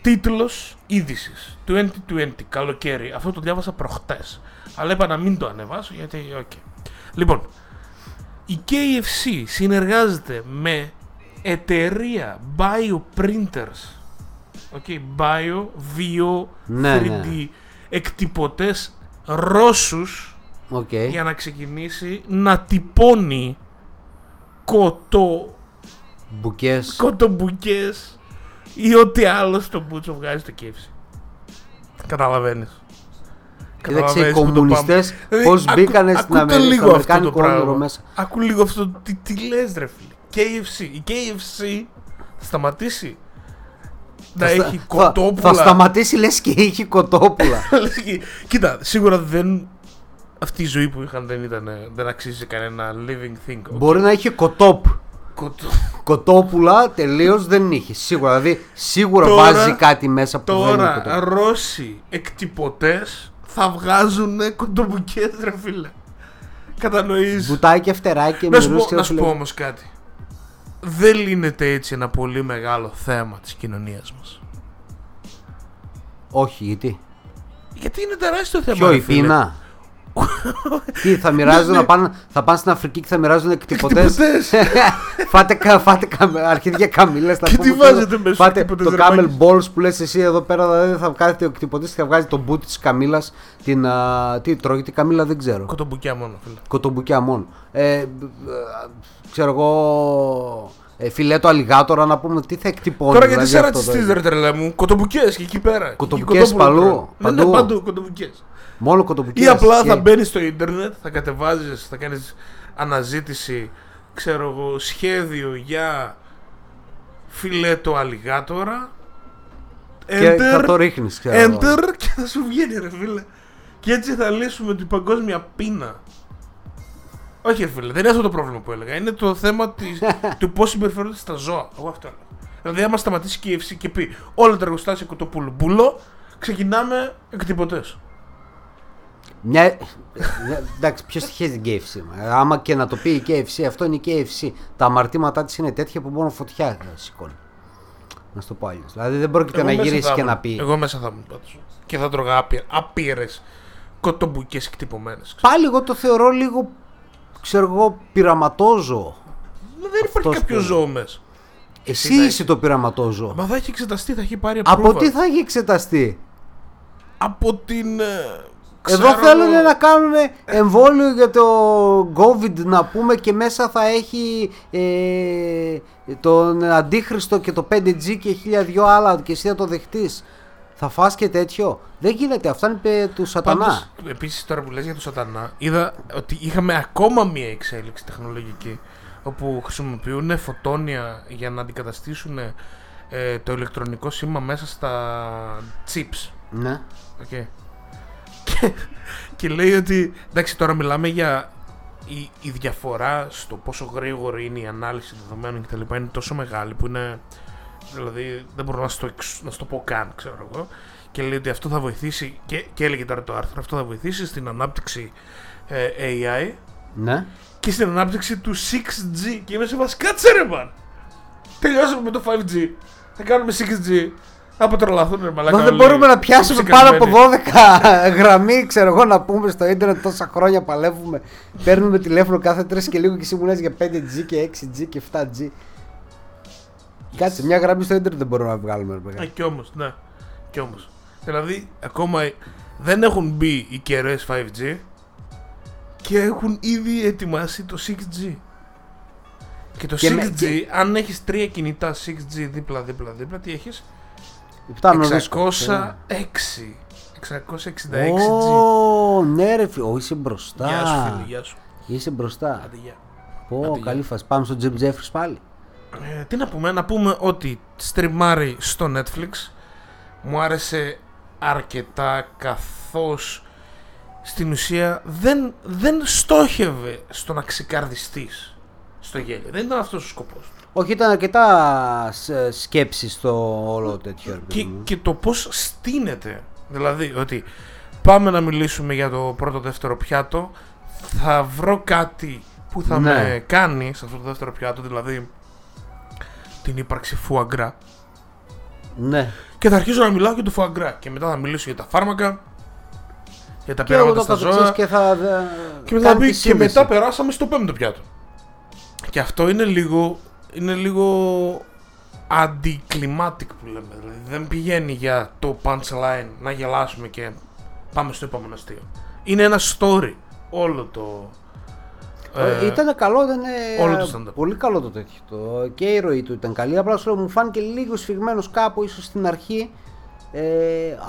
τίτλος είδησης είκοσι είκοσι, καλοκαίρι. Αυτό το διάβασα προχτές, αλλά είπα να μην το ανεβάσω γιατί, okay. Λοιπόν, η κέι εφ σι συνεργάζεται με εταιρεία Bioprinters, okay, Bio, Bio, ναι, θρι ντι, ναι. Εκτυπωτές Ρώσους, okay. Για να ξεκινήσει να τυπώνει κοτομπουκές κοτομπουκές ή ό,τι άλλο στον μπούτσο βγάζει στο κέφι. Καταλαβαίνεις. Κοίταξε, οι κομμουνιστές πώς μπήκανε στην Αμερικάνικο όνειρο μέσα. Ακού λίγο αυτό, τι, τι λες, ρε φίλε. κέι εφ σι. Η κέι εφ σι θα σταματήσει να έχει κοτόπουλα. Θα σταματήσει, λες, και έχει κοτόπουλα. Κοίτα, σίγουρα δεν... Αυτή η ζωή που είχαν δεν, ήταν, δεν αξίζει κανένα living thing. Okay. Μπορεί να είχε κοτόπ. Κοτό... Κοτόπουλα τελείως δεν είχε. Σίγουρα, δηλαδή σίγουρα τώρα, βάζει κάτι μέσα που τώρα, δεν είναι κοτόπουλα. Τώρα Ρώσοι εκτυπωτές θα βγάζουν κοντομπουκές, ρε φίλε. Κατανοείς. Μπουτάκια, φτεράκια, μυρούς και... Να σου πω όμως κάτι. Δεν λύνεται έτσι ένα πολύ μεγάλο θέμα της κοινωνίας μας. Όχι, γιατί? Γιατί είναι τεράστιο θέμα. Ποιο, η πείνα? Τι θα μοιράζουν, να πάνε, θα πάνε στην Αφρική και θα μοιράζουν εκτυπωτές. Φάτε, φάτε αρχίδια καμήλες. Και τι βάζετε μέσα? Φάτε το Camel Balls που λες εσύ εδώ πέρα. Δηλαδή θα κάθεται ο εκτυπωτής και θα βγάζει τον μπούτι της καμήλας. Την, α, τι τρώγει την καμήλα, δεν ξέρω. Κοτομπουκιά μόνο. Κοτομπουκιά μόνο. Ε, ξέρω εγώ. Φιλέτο αλιγάτορα, να πούμε, τι θα εκτυπώνει. Τώρα γιατί σε ρατσιστής, ρε τρελέ μου. Κοτομπουκές και εκεί πέρα. Κοτομπουκές παλού. Ναι, παντού κοτομπουκές. Μόνο κοτομπουκές. Ή απλά και... θα μπαίνεις στο ίντερνετ, θα κατεβάζεις, θα κάνεις αναζήτηση, ξέρω εγώ, σχέδιο για φιλέτο αλιγάτορα. Enter, και θα το ρίχνεις, ξέρω. Enter και θα σου βγαίνει, ρε φίλε. Και έτσι θα λύσουμε την παγκόσμια πείνα. Όχι, ρε φίλε, δεν είναι αυτό το πρόβλημα που έλεγα. Είναι το θέμα της, του πώς συμπεριφέρονται στα ζώα. Εγώ αυτό έλεγα. Δηλαδή, άμα σταματήσει και η κέι εφ σι και πει όλα τα εργοστάσια κοτοπούλου μπουλό, ξεκινάμε εκτυπωτές. Μια... Εντάξει, ποιος τυχαίζει την κέι εφ σι? Άμα και να το πει η κέι εφ σι, αυτό είναι η κέι εφ σι. Τα αμαρτήματά της είναι τέτοια που μόνο φωτιά σηκώνει. Να στο πω αλλιώς. Δηλαδή δεν πρόκειται να γυρίσει και να πει. Εγώ μέσα θα μου πάντως. Και θα τρώγα άπειρες κοτομπουκές εκτυπωμένες. Πάλι εγώ το θεωρώ λίγο, ξέρω εγώ, πειραματόζωο. Δεν υπάρχει κάποιο ζώο μέσα. Εσύ είσαι το πειραματόζωο. Μα θα έχει εξεταστεί, θα έχει πάρει πρόβα. Από τι θα έχει εξεταστεί? Από την... Ξέρω... Εδώ θέλουν να κάνουν εμβόλιο για το COVID, να πούμε, και μέσα θα έχει ε, τον αντίχριστο και το φάιβ τζι και χίλια δυο άλλα και εσύ θα το δεχτείς. Θα φας και τέτοιο. Δεν γίνεται, αυτά είναι του σατανά. Πάντως, επίσης τώρα που λες για του σατανά, είδα ότι είχαμε ακόμα μία εξέλιξη τεχνολογική όπου χρησιμοποιούν φωτόνια για να αντικαταστήσουν ε, το ηλεκτρονικό σήμα μέσα στα chips. Ναι. Okay. Και, και λέει ότι, εντάξει, τώρα μιλάμε για η, η διαφορά στο πόσο γρήγορη είναι η ανάλυση δεδομένων κτλ. Είναι τόσο μεγάλη που είναι, δηλαδή δεν μπορώ να στο, να στο πω καν, ξέρω εγώ. Και λέει ότι αυτό θα βοηθήσει, και, και έλεγε τώρα το άρθρο, αυτό θα βοηθήσει στην ανάπτυξη ε, έι άι. Ναι. Και στην ανάπτυξη του six G. Και είμαι σε βάση, κάτσε ρε μαν, τελειώσαμε με το five G, θα κάνουμε six G. Αποτρολαθούν ρε μαλάκα. Δεν μπορούμε να πιάσουμε πάνω από δώδεκα γραμμή, ξέρω εγώ, να πούμε στο ίντερνετ. Τόσα χρόνια παλεύουμε. Παίρνουμε τηλέφωνο κάθε τρεις και λίγο και εσύ μου λες για five G και six G και seven G. Κάτσε, μια γραμμή στο ίντερνετ δεν μπορούμε να βγάλουμε. Α, κι όμως, ναι. Κι όμως. Δηλαδή, ακόμα δεν έχουν μπει οι κεραίες five G και έχουν ήδη ετοιμάσει το six G. Και το και six G, και... αν έχεις τρία κινητά six G δίπλα δίπλα δίπλα, τι έχεις? εξακόσια έξι, εξακόσια εξήντα έξι Ω, ναι ρε φίλε, είσαι μπροστά. Γεια σου φίλε, γεια σου. Είσαι μπροστά. Πω, καλή φάση, πάμε στο Jim Jefferies πάλι. Ε, τι να πούμε, να πούμε ότι στριμάρει στο Netflix. Μου άρεσε αρκετά, καθώς στην ουσία δεν, δεν στόχευε στο να ξεκαρδιστείς στο γέλιο, δεν ήταν αυτός ο σκοπός. Όχι, ήταν αρκετά σκέψη στο όλο τέτοιο. Και, και το πώς στείνεται. Δηλαδή ότι πάμε να μιλήσουμε για το πρώτο δεύτερο πιάτο, θα βρω κάτι που θα, ναι, με κάνει σε αυτό το δεύτερο πιάτο, δηλαδή την ύπαρξη φουαγκρά. Ναι. Και θα αρχίσω να μιλάω για το φουαγκρά. Και μετά θα μιλήσω για τα φάρμακα, για τα πειράματα στα ζώα. Και, θα... και, μετά, και μετά περάσαμε στο πέμπτο πιάτο. Και αυτό είναι λίγο... είναι λίγο anticlimactic που λέμε, δηλαδή δεν πηγαίνει για το punchline να γελάσουμε και πάμε στο επόμενο αστείο. Είναι ένα story όλο το... Ε, ήταν καλό, ήταν όλο το πολύ καλό το τέτοιο, το, και η ροή του ήταν καλή, απλά μου φάνηκε λίγο σφιγμένος κάπου ίσως στην αρχή, ε,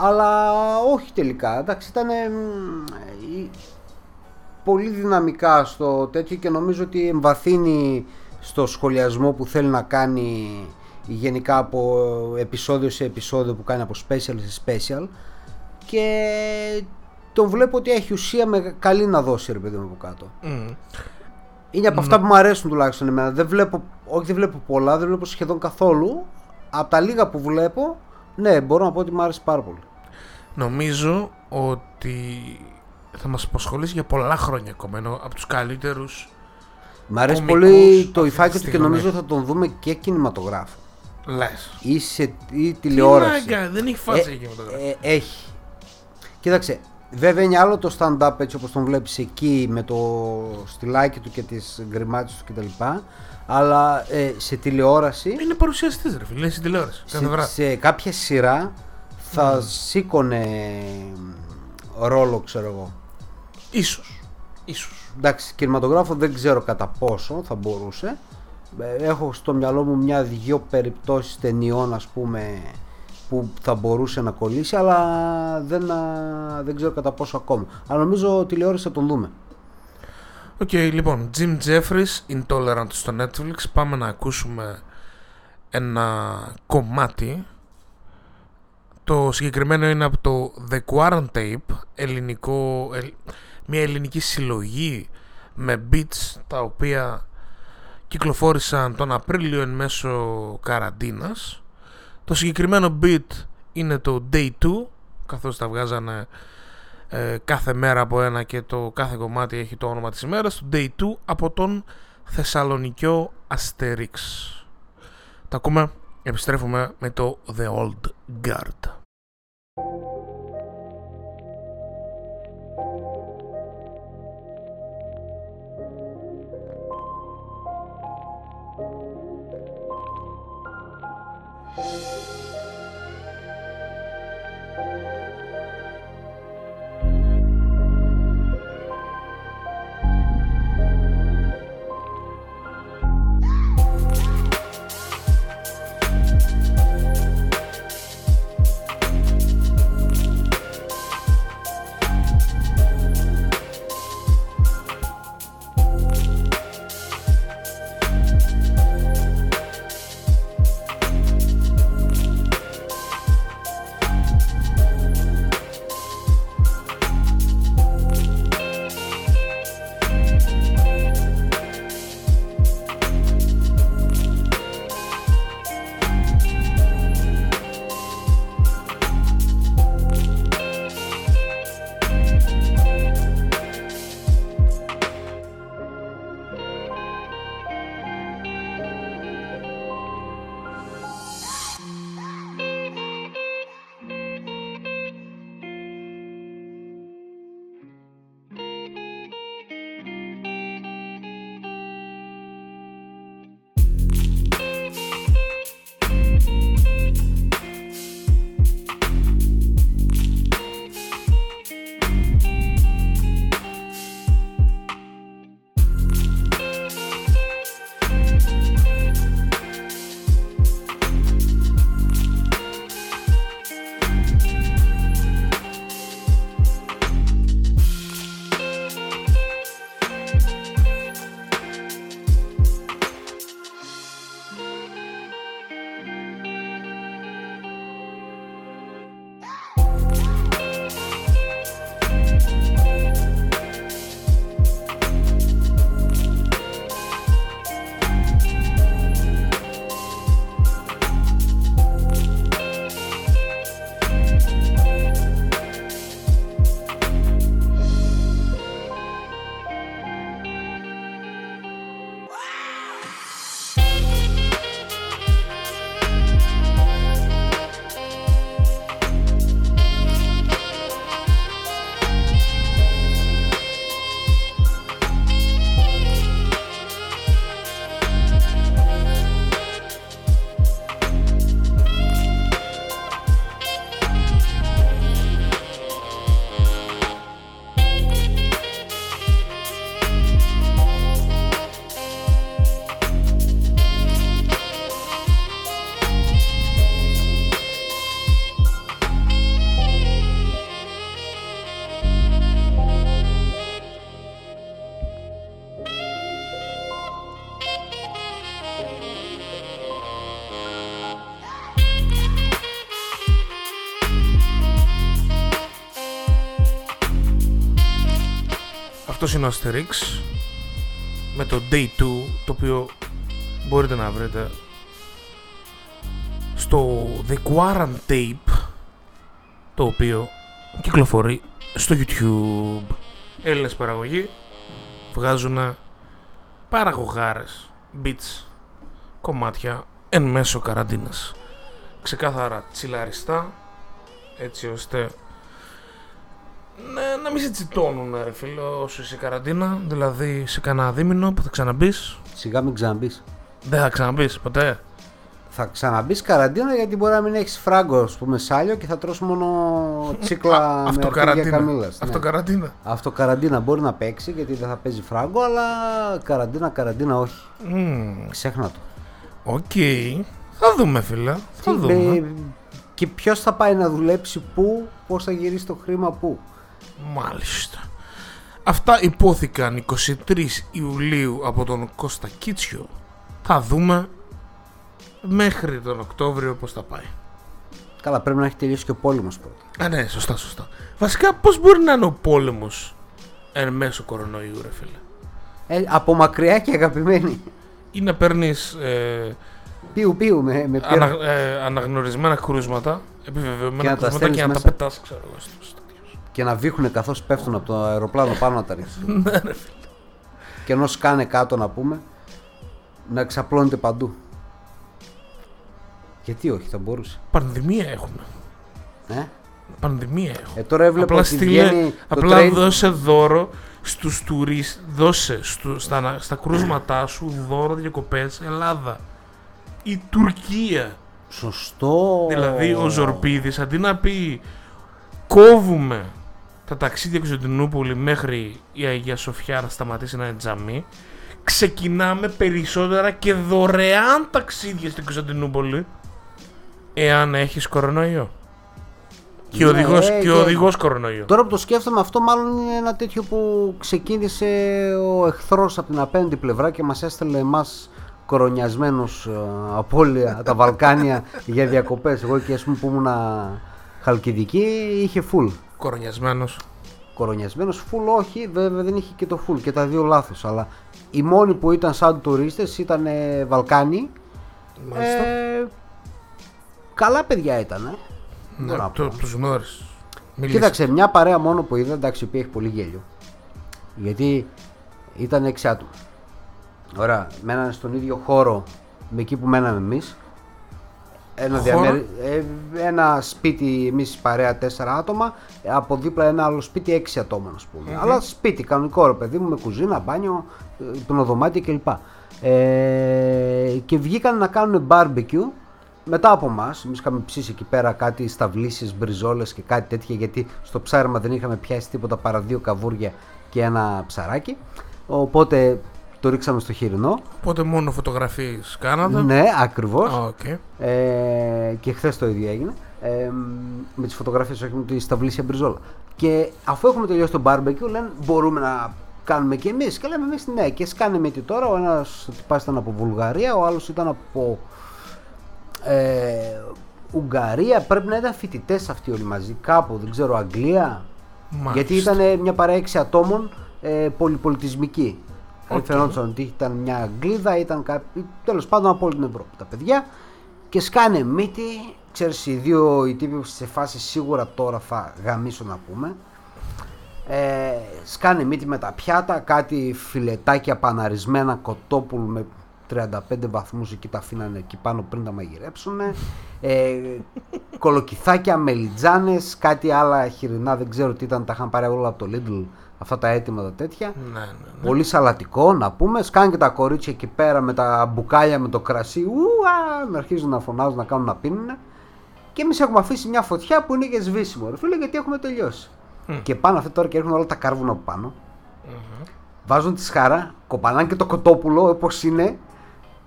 αλλά όχι τελικά, εντάξει, ήταν ε, ε, πολύ δυναμικά στο τέτοιο και νομίζω ότι εμβαθύνει στο σχολιασμό που θέλει να κάνει γενικά από επεισόδιο σε επεισόδιο, που κάνει από special σε special, και τον βλέπω ότι έχει ουσία με καλή να δώσει, ρε παιδί μου, από κάτω. Mm. Είναι από mm. αυτά που μου αρέσουν τουλάχιστον εμένα. Δεν βλέπω, όχι δεν βλέπω πολλά, δεν βλέπω σχεδόν καθόλου. Από τα λίγα που βλέπω, ναι, μπορώ να πω ότι μου άρεσε πάρα πολύ. Νομίζω ότι θα μας απασχολήσει για πολλά χρόνια ακόμα, ενώ από τους καλύτερους. Μ' αρέσει πολύ το υφάκι του και νομίζω θα τον δούμε και κινηματογράφο. Λες. Ή, σε, ή τηλεόραση. Τι μάγκα, δεν έχει φάση για κινηματογράφο. Ε, έχει. Κοίταξε, βέβαια είναι άλλο το stand-up έτσι όπως τον βλέπεις εκεί με το στυλάκι του και τις γκριμάτες του κτλ. Αλλά ε, σε τηλεόραση. Είναι παρουσιαστής ρε φίλε, είναι σε τηλεόραση. Σε, σε κάποια σειρά θα mm. σήκωνε ρόλο, ξέρω εγώ. Ίσως. Ίσως. Εντάξει, κινηματογράφο δεν ξέρω κατά πόσο θα μπορούσε. Έχω στο μυαλό μου μια-δυο περιπτώσεις ταινιών, ας πούμε, που θα μπορούσε να κολλήσει, αλλά δεν, δεν ξέρω κατά πόσο ακόμα. Αλλά νομίζω τηλεόραση θα τον δούμε. Οκ, okay, λοιπόν, Jim Jefferies, Intolerant στο Netflix. Πάμε να ακούσουμε ένα κομμάτι. Το συγκεκριμένο είναι από το The Quarantape, ελληνικό... μια ελληνική συλλογή με beats τα οποία κυκλοφόρησαν τον Απρίλιο εν μέσω καραντίνας. Το συγκεκριμένο beat είναι το Day two, καθώς τα βγάζανε ε, κάθε μέρα από ένα και το κάθε κομμάτι έχει το όνομα της ημέρας. Το Day two από τον Θεσσαλονικιό Αστερίξ. Τα ακούμε, επιστρέφουμε με το The Old Guard. Αυτός είναι ο Asterix με το Day two, το οποίο μπορείτε να βρείτε στο The Quarantape, το οποίο κυκλοφορεί στο YouTube. Έλληνες παραγωγοί βγάζουν παραγωγάρες, beats, κομμάτια εν μέσω καραντίνας. Ξεκάθαρα τσιλαριστά, έτσι ώστε να, να μην σε τσιτώνουν, ρε φίλο, όσο είσαι καραντίνα. Δηλαδή σε κανένα δίμηνο που θα ξαναμπείς. Σιγά μην ξαναμπείς. Δεν θα ξαναμπείς ποτέ. Θα ξαναμπείς καραντίνα, γιατί μπορεί να μην έχεις φράγκο, ας πούμε, σάλιο, και θα τρως μόνο τσίκλα με αρτίδια καμήλας. Αυτοκαραντίνα. Ναι. Αυτοκαραντίνα μπορεί να παίξει, γιατί δεν θα παίζει φράγκο, αλλά καραντίνα, καραντίνα όχι. Mm. Ξέχνα το. Οκ. Okay. Θα δούμε, φίλε. Θα δούμε. Και ποιος θα πάει να δουλέψει πού, πώς θα γυρίσει το χρήμα πού. Μάλιστα. Αυτά υπόθηκαν εικοστή τρίτη Ιουλίου από τον Κώστα Κίτσιο. Θα δούμε μέχρι τον Οκτώβριο πώς θα πάει. Καλά, πρέπει να έχει τελειώσει και ο πόλεμος πρώτα. Α, ναι, σωστά, σωστά. Βασικά, πώς μπορεί να είναι ο πόλεμος εν μέσω κορονοϊού, ρε φίλε. Ε, από μακριά και αγαπημένη. Ή να παίρνεις ε, πιου, πιου, με, με πιου. Ανα, ε, αναγνωρισμένα κρούσματα, επιβεβαιωμένα κρούσματα, και να τα πετάς, ξέρω εγώ. Και να βήχουνε καθώς πέφτουν από το αεροπλάνο πάνω να τα ρίχνουν. Ναι, ρε φίλε. Και ενώ σκάνε κάτω, να πούμε, να εξαπλώνεται παντού. Γιατί όχι, θα μπορούσε. Πανδημία έχουμε. Ε? Πανδημία έχουμε. Ε, τώρα έβλεπα απλά ότι βγαίνει, απλά train... δώσε δώρο στους τουρίστες, δώσε στου, στα, στα κρούσματά σου δώρο διακοπές Ελλάδα ή Τουρκία. Σωστό. Δηλαδή ο Ζορπίδης, αντί να πει κόβουμε τα ταξίδια Κωνσταντινούπολη μέχρι η Αγία Σοφιά να σταματήσει να είναι τζαμί, ξεκινάμε περισσότερα και δωρεάν ταξίδια στην Κωνσταντινούπολη εάν έχεις κορονοϊό. Και οδηγός, ε, και οδηγός κορονοϊό. Τώρα που το σκέφτομαι, αυτό μάλλον είναι ένα τέτοιο που ξεκίνησε ο εχθρός από την απέναντι πλευρά και μας έστελε εμάς κορονιασμένους από όλα τα Βαλκάνια για διακοπές. Εγώ και ας πούμε που ήμουν Χαλκιδική είχε φουλ. Κορονιασμένος. Κορονιασμένος φουλ, όχι, βέβαια δεν είχε και το φουλ, και τα δύο λάθος, αλλά οι μόνοι που ήταν σαν τουρίστες ήταν Βαλκάνοι. Μάλιστα. Ε, καλά παιδιά ήταν. Ε. Ναι, το, τους γνώρισες. Κοίταξε, μια παρέα μόνο που είδα, εντάξει, η οποία έχει πολύ γέλιο. Γιατί ήταν έξι άτομα. Ωραία, μένανε στον ίδιο χώρο με εκεί που μέναμε εμείς. Ένα, διαμέρι... ένα σπίτι, εμείς παρέα τέσσερα άτομα, από δίπλα ένα άλλο σπίτι έξι ατόμων, ας πούμε. Mm-hmm. Αλλά σπίτι κανονικό, ρε παιδί μου, με κουζίνα, μπάνιο, υπνοδωμάτιο κλπ. Ε... Και βγήκαν να κάνουν barbecue μετά από εμάς. Εμείς είχαμε ψήσει εκεί πέρα κάτι σταυλίσεις, μπριζόλες και κάτι τέτοια, γιατί στο ψάρεμα δεν είχαμε πιάσει τίποτα παρά δύο καβούρια και ένα ψαράκι. Οπότε το ρίξαμε στο χοιρινό. Οπότε μόνο φωτογραφίες κάνατε. Ναι, ακριβώς. Okay. Ε, και χθες το ίδιο έγινε. Ε, με τις φωτογραφίες, όχι με τη σταυλίσια μπριζόλα. Και αφού έχουμε τελειώσει το barbecue, λένε μπορούμε να κάνουμε και εμείς. Και λέμε εμείς ναι. Και σκάναμε τι τώρα. Ο ένας τυπάς ήταν από Βουλγαρία, ο άλλος ήταν από ε, Ουγγαρία. Πρέπει να ήταν φοιτητές αυτοί όλοι μαζί, κάπου, δεν ξέρω, Αγγλία. Μάλιστα. Γιατί ήταν μια παρέα έξι ατόμων ε, πολυπολιτισμική. Okay. Φαινόντουσαν ότι ήταν μια Αγγλίδα, ήταν κάποιοι, τέλος πάντων από όλη την Ευρώπη τα παιδιά, και σκάνε μύτη, ξέρεις, οι δύο οι τύποι σε φάση σίγουρα τώρα θα γαμίσουν, να πούμε, ε, σκάνε μύτη με τα πιάτα, κάτι φιλετάκια παναρισμένα κοτόπουλου με τριάντα πέντε βαθμούς, εκεί τα αφήνανε εκεί πάνω πριν τα μαγειρέψουν, ε, κολοκυθάκια, μελιτζάνες, κάτι άλλα χοιρινά, δεν ξέρω τι ήταν, τα είχαν πάρει όλα από το Lidl. Αυτά τα έτοιμα τα τέτοια. Ναι, ναι, ναι. Πολύ σαλατικό, να πούμε. Σκάνε και τα κορίτσια εκεί πέρα με τα μπουκάλια με το κρασί. Ουα! Να αρχίζουν να φωνάζουν, να κάνουν, να πίνουν. Και εμείς έχουμε αφήσει μια φωτιά που είναι και σβήσιμο, ρε φίλε, γιατί έχουμε τελειώσει. Mm. Και πάνω αυτή τώρα και έρχονται όλα τα κάρβουνα από πάνω. Mm-hmm. Βάζουν τη σχάρα, κοπανάνε και το κοτόπουλο όπως είναι.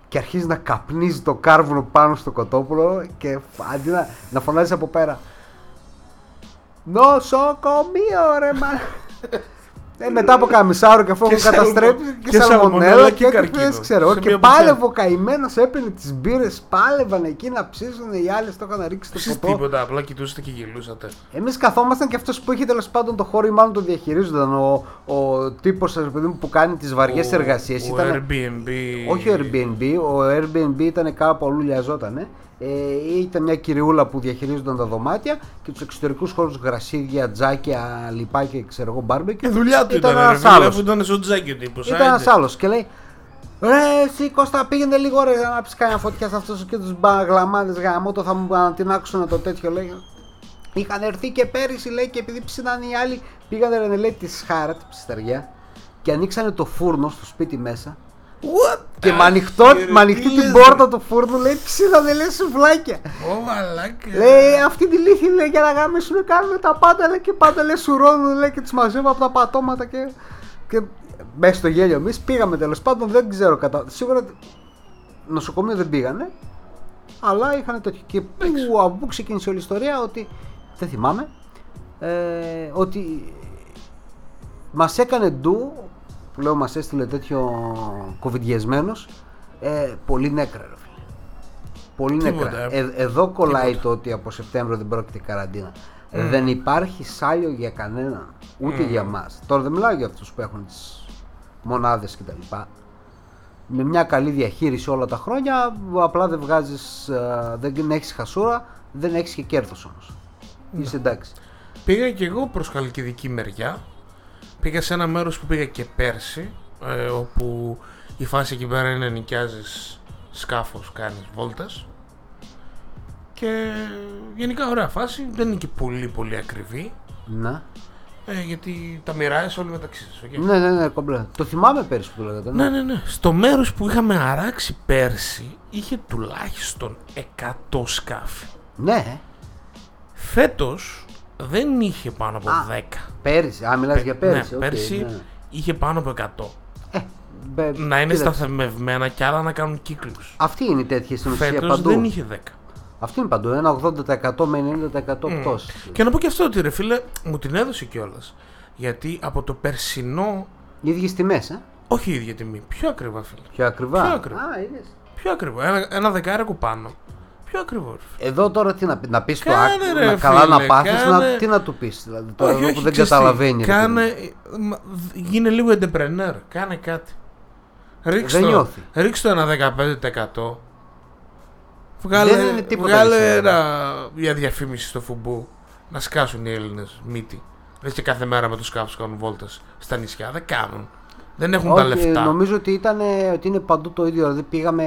Και αρχίζει να καπνίζει το κάρβουνο πάνω στο κοτόπουλο. Και αντί να, να φωνάζει από πέρα, νοσοκομείο, ρε μα. Ε, μετά από καμισάρο και αφού καταστρέψει και σαλμονέλα και καρκίνο. Ξέρω. Και πάλευε ο καημένος, έπαιρνε τις μπύρες, πάλευαν εκεί να ψήσουν, οι άλλοι το είχαν ρίξει στο ποτό. Τίποτα, απλά κοιτούσατε και γελούσατε. Εμείς καθόμασταν και αυτός που είχε τέλος πάντων το χώρο ή μάλλον το διαχειρίζονταν. Ο, ο τύπος που κάνει τις βαριές εργασίες. Ο Airbnb. Όχι ο Airbnb, ο Airbnb ήταν κάπου αλλού, λιαζότανε. Ε, ήταν μια κυριούλα που διαχειρίζονταν τα δωμάτια και τους εξωτερικούς χώρους, γρασίδια, τζάκια, λιπάκια, ξέρω εγώ, μπάρμπεκι. Η δουλειά του ήταν ένας άλλος. Ήταν στο τζάκι ο τύπος. Ήταν ένας άλλος και λέει: ρε, εσύ Κώστα, πήγαινε λίγο ρε να πεις κανένα φωτιά σε αυτούς και τους μπαγλαμάδες γαμώτο, θα μου ανατινάξουν το τέτοιο. Λέει: είχαν έρθει και πέρυσι, λέει, και επειδή ψήναν οι άλλοι, πήγανε ρε, λέει, τη σχάρα, τη ψισταριά και ανοίξανε το φούρνο στο σπίτι μέσα. What και με ανοιχτή την πόρτα του φούρνου, λέει, ψήνανε, λέει, σουβλάκια. Ω μαλάκα. Λέει, αυτή τη λύθη, λέει, για να γαμίσουνε κάνουν τα πάντα, λέει, και πάντα, λέει, σουρώνουν, λέει, και τους μαζεύουν από τα πατώματα και, και μέσα στο γέλιο. Εμείς πήγαμε τέλος πάντων, δεν ξέρω κατά, σίγουρα νοσοκομείο δεν πήγανε, αλλά είχαν τέτοιο. Και πού ξεκίνησε όλη η ιστορία, ότι, δεν θυμάμαι, ε, ότι μας έκανε ντου, που λέω μας έστειλε τέτοιο κοβιντιασμένος, ε, πολύ νέκρα ρε φίλε, πολύ νέκρα. Ε, εδώ κολλάει τίποτα. Το ότι από Σεπτέμβριο δεν πρόκειται καραντίνα. Mm. Δεν υπάρχει σάλιο για κανένα, ούτε mm. για μας. Τώρα δεν μιλάω για αυτούς που έχουν τις μονάδες κτλ. Με μια καλή διαχείριση όλα τα χρόνια, απλά δεν βγάζεις, δεν έχεις χασούρα, δεν έχεις και κέρδος όμως. Mm. Είσαι εντάξει. Πήγα και εγώ προς χαλκιδική μεριά. Πήγα σε ένα μέρος που πήγα και πέρσι, ε, όπου η φάση εκεί πέρα είναι νοικιάζεις σκάφος, κάνεις βόλτας και γενικά ωραία φάση, δεν είναι και πολύ πολύ ακριβή. Να. Ε, γιατί τα μοιράζεις όλοι μεταξύ σας. Okay. Ναι, ναι, ναι, κομπλά. Το θυμάμαι πέρσι που το λέγατε. Ναι, ναι, ναι. Στο μέρος που είχαμε αράξει πέρσι είχε τουλάχιστον εκατό σκάφη. Ναι. Φέτος δεν είχε πάνω από α, δέκα. Πέρυσι, α, μιλάς Πε, για πέρυσι. Ναι, okay, πέρυσι ναι. Είχε πάνω από εκατό. Ε, μπε, να είναι σταθμευμένα και άλλα να κάνουν κύκλους. Αυτή είναι η τέτοια στην ουσία παντού. Φέτος δεν είχε δέκα. Αυτή είναι παντού, ένα ογδόντα τοις εκατό με ενενήντα τοις εκατό mm. πτώση. Και να πω και αυτό ότι ρε φίλε, μου την έδωσε κιόλας. Γιατί από το περσινό. Οι ίδιες τιμές, ε? Όχι η ίδια τιμή, πιο ακριβά φίλε. Πιο ακριβά. Πιο ακριβά. Α, πιο ακριβά. Ένα, ένα δεκάρικο πάνω. Ακριβώς. Εδώ τώρα τι να, να πεις το άκρη, να καλά φίλε, να πάθεις, κάνε... να, τι να του πεις, δηλαδή τώρα όχι, εδώ που όχι, δεν καταλαβαίνει. Κάνε, γίνε λίγο entrepreneur, κάνε κάτι. Ρίξ το, ρίξ το ένα δεκαπέντε τοις εκατό. Βγάλε, βγάλε ένα, μια διαφήμιση στο φουμπού, να σκάσουν οι Έλληνες μύτη. Λες και κάθε μέρα με τους σκάφους κάνουν βόλτες στα νησιά, δεν κάνουν. Δεν έχουν όχι, τα λεφτά. Νομίζω ότι, ήταν, ότι είναι παντού το ίδιο. Δηλαδή πήγαμε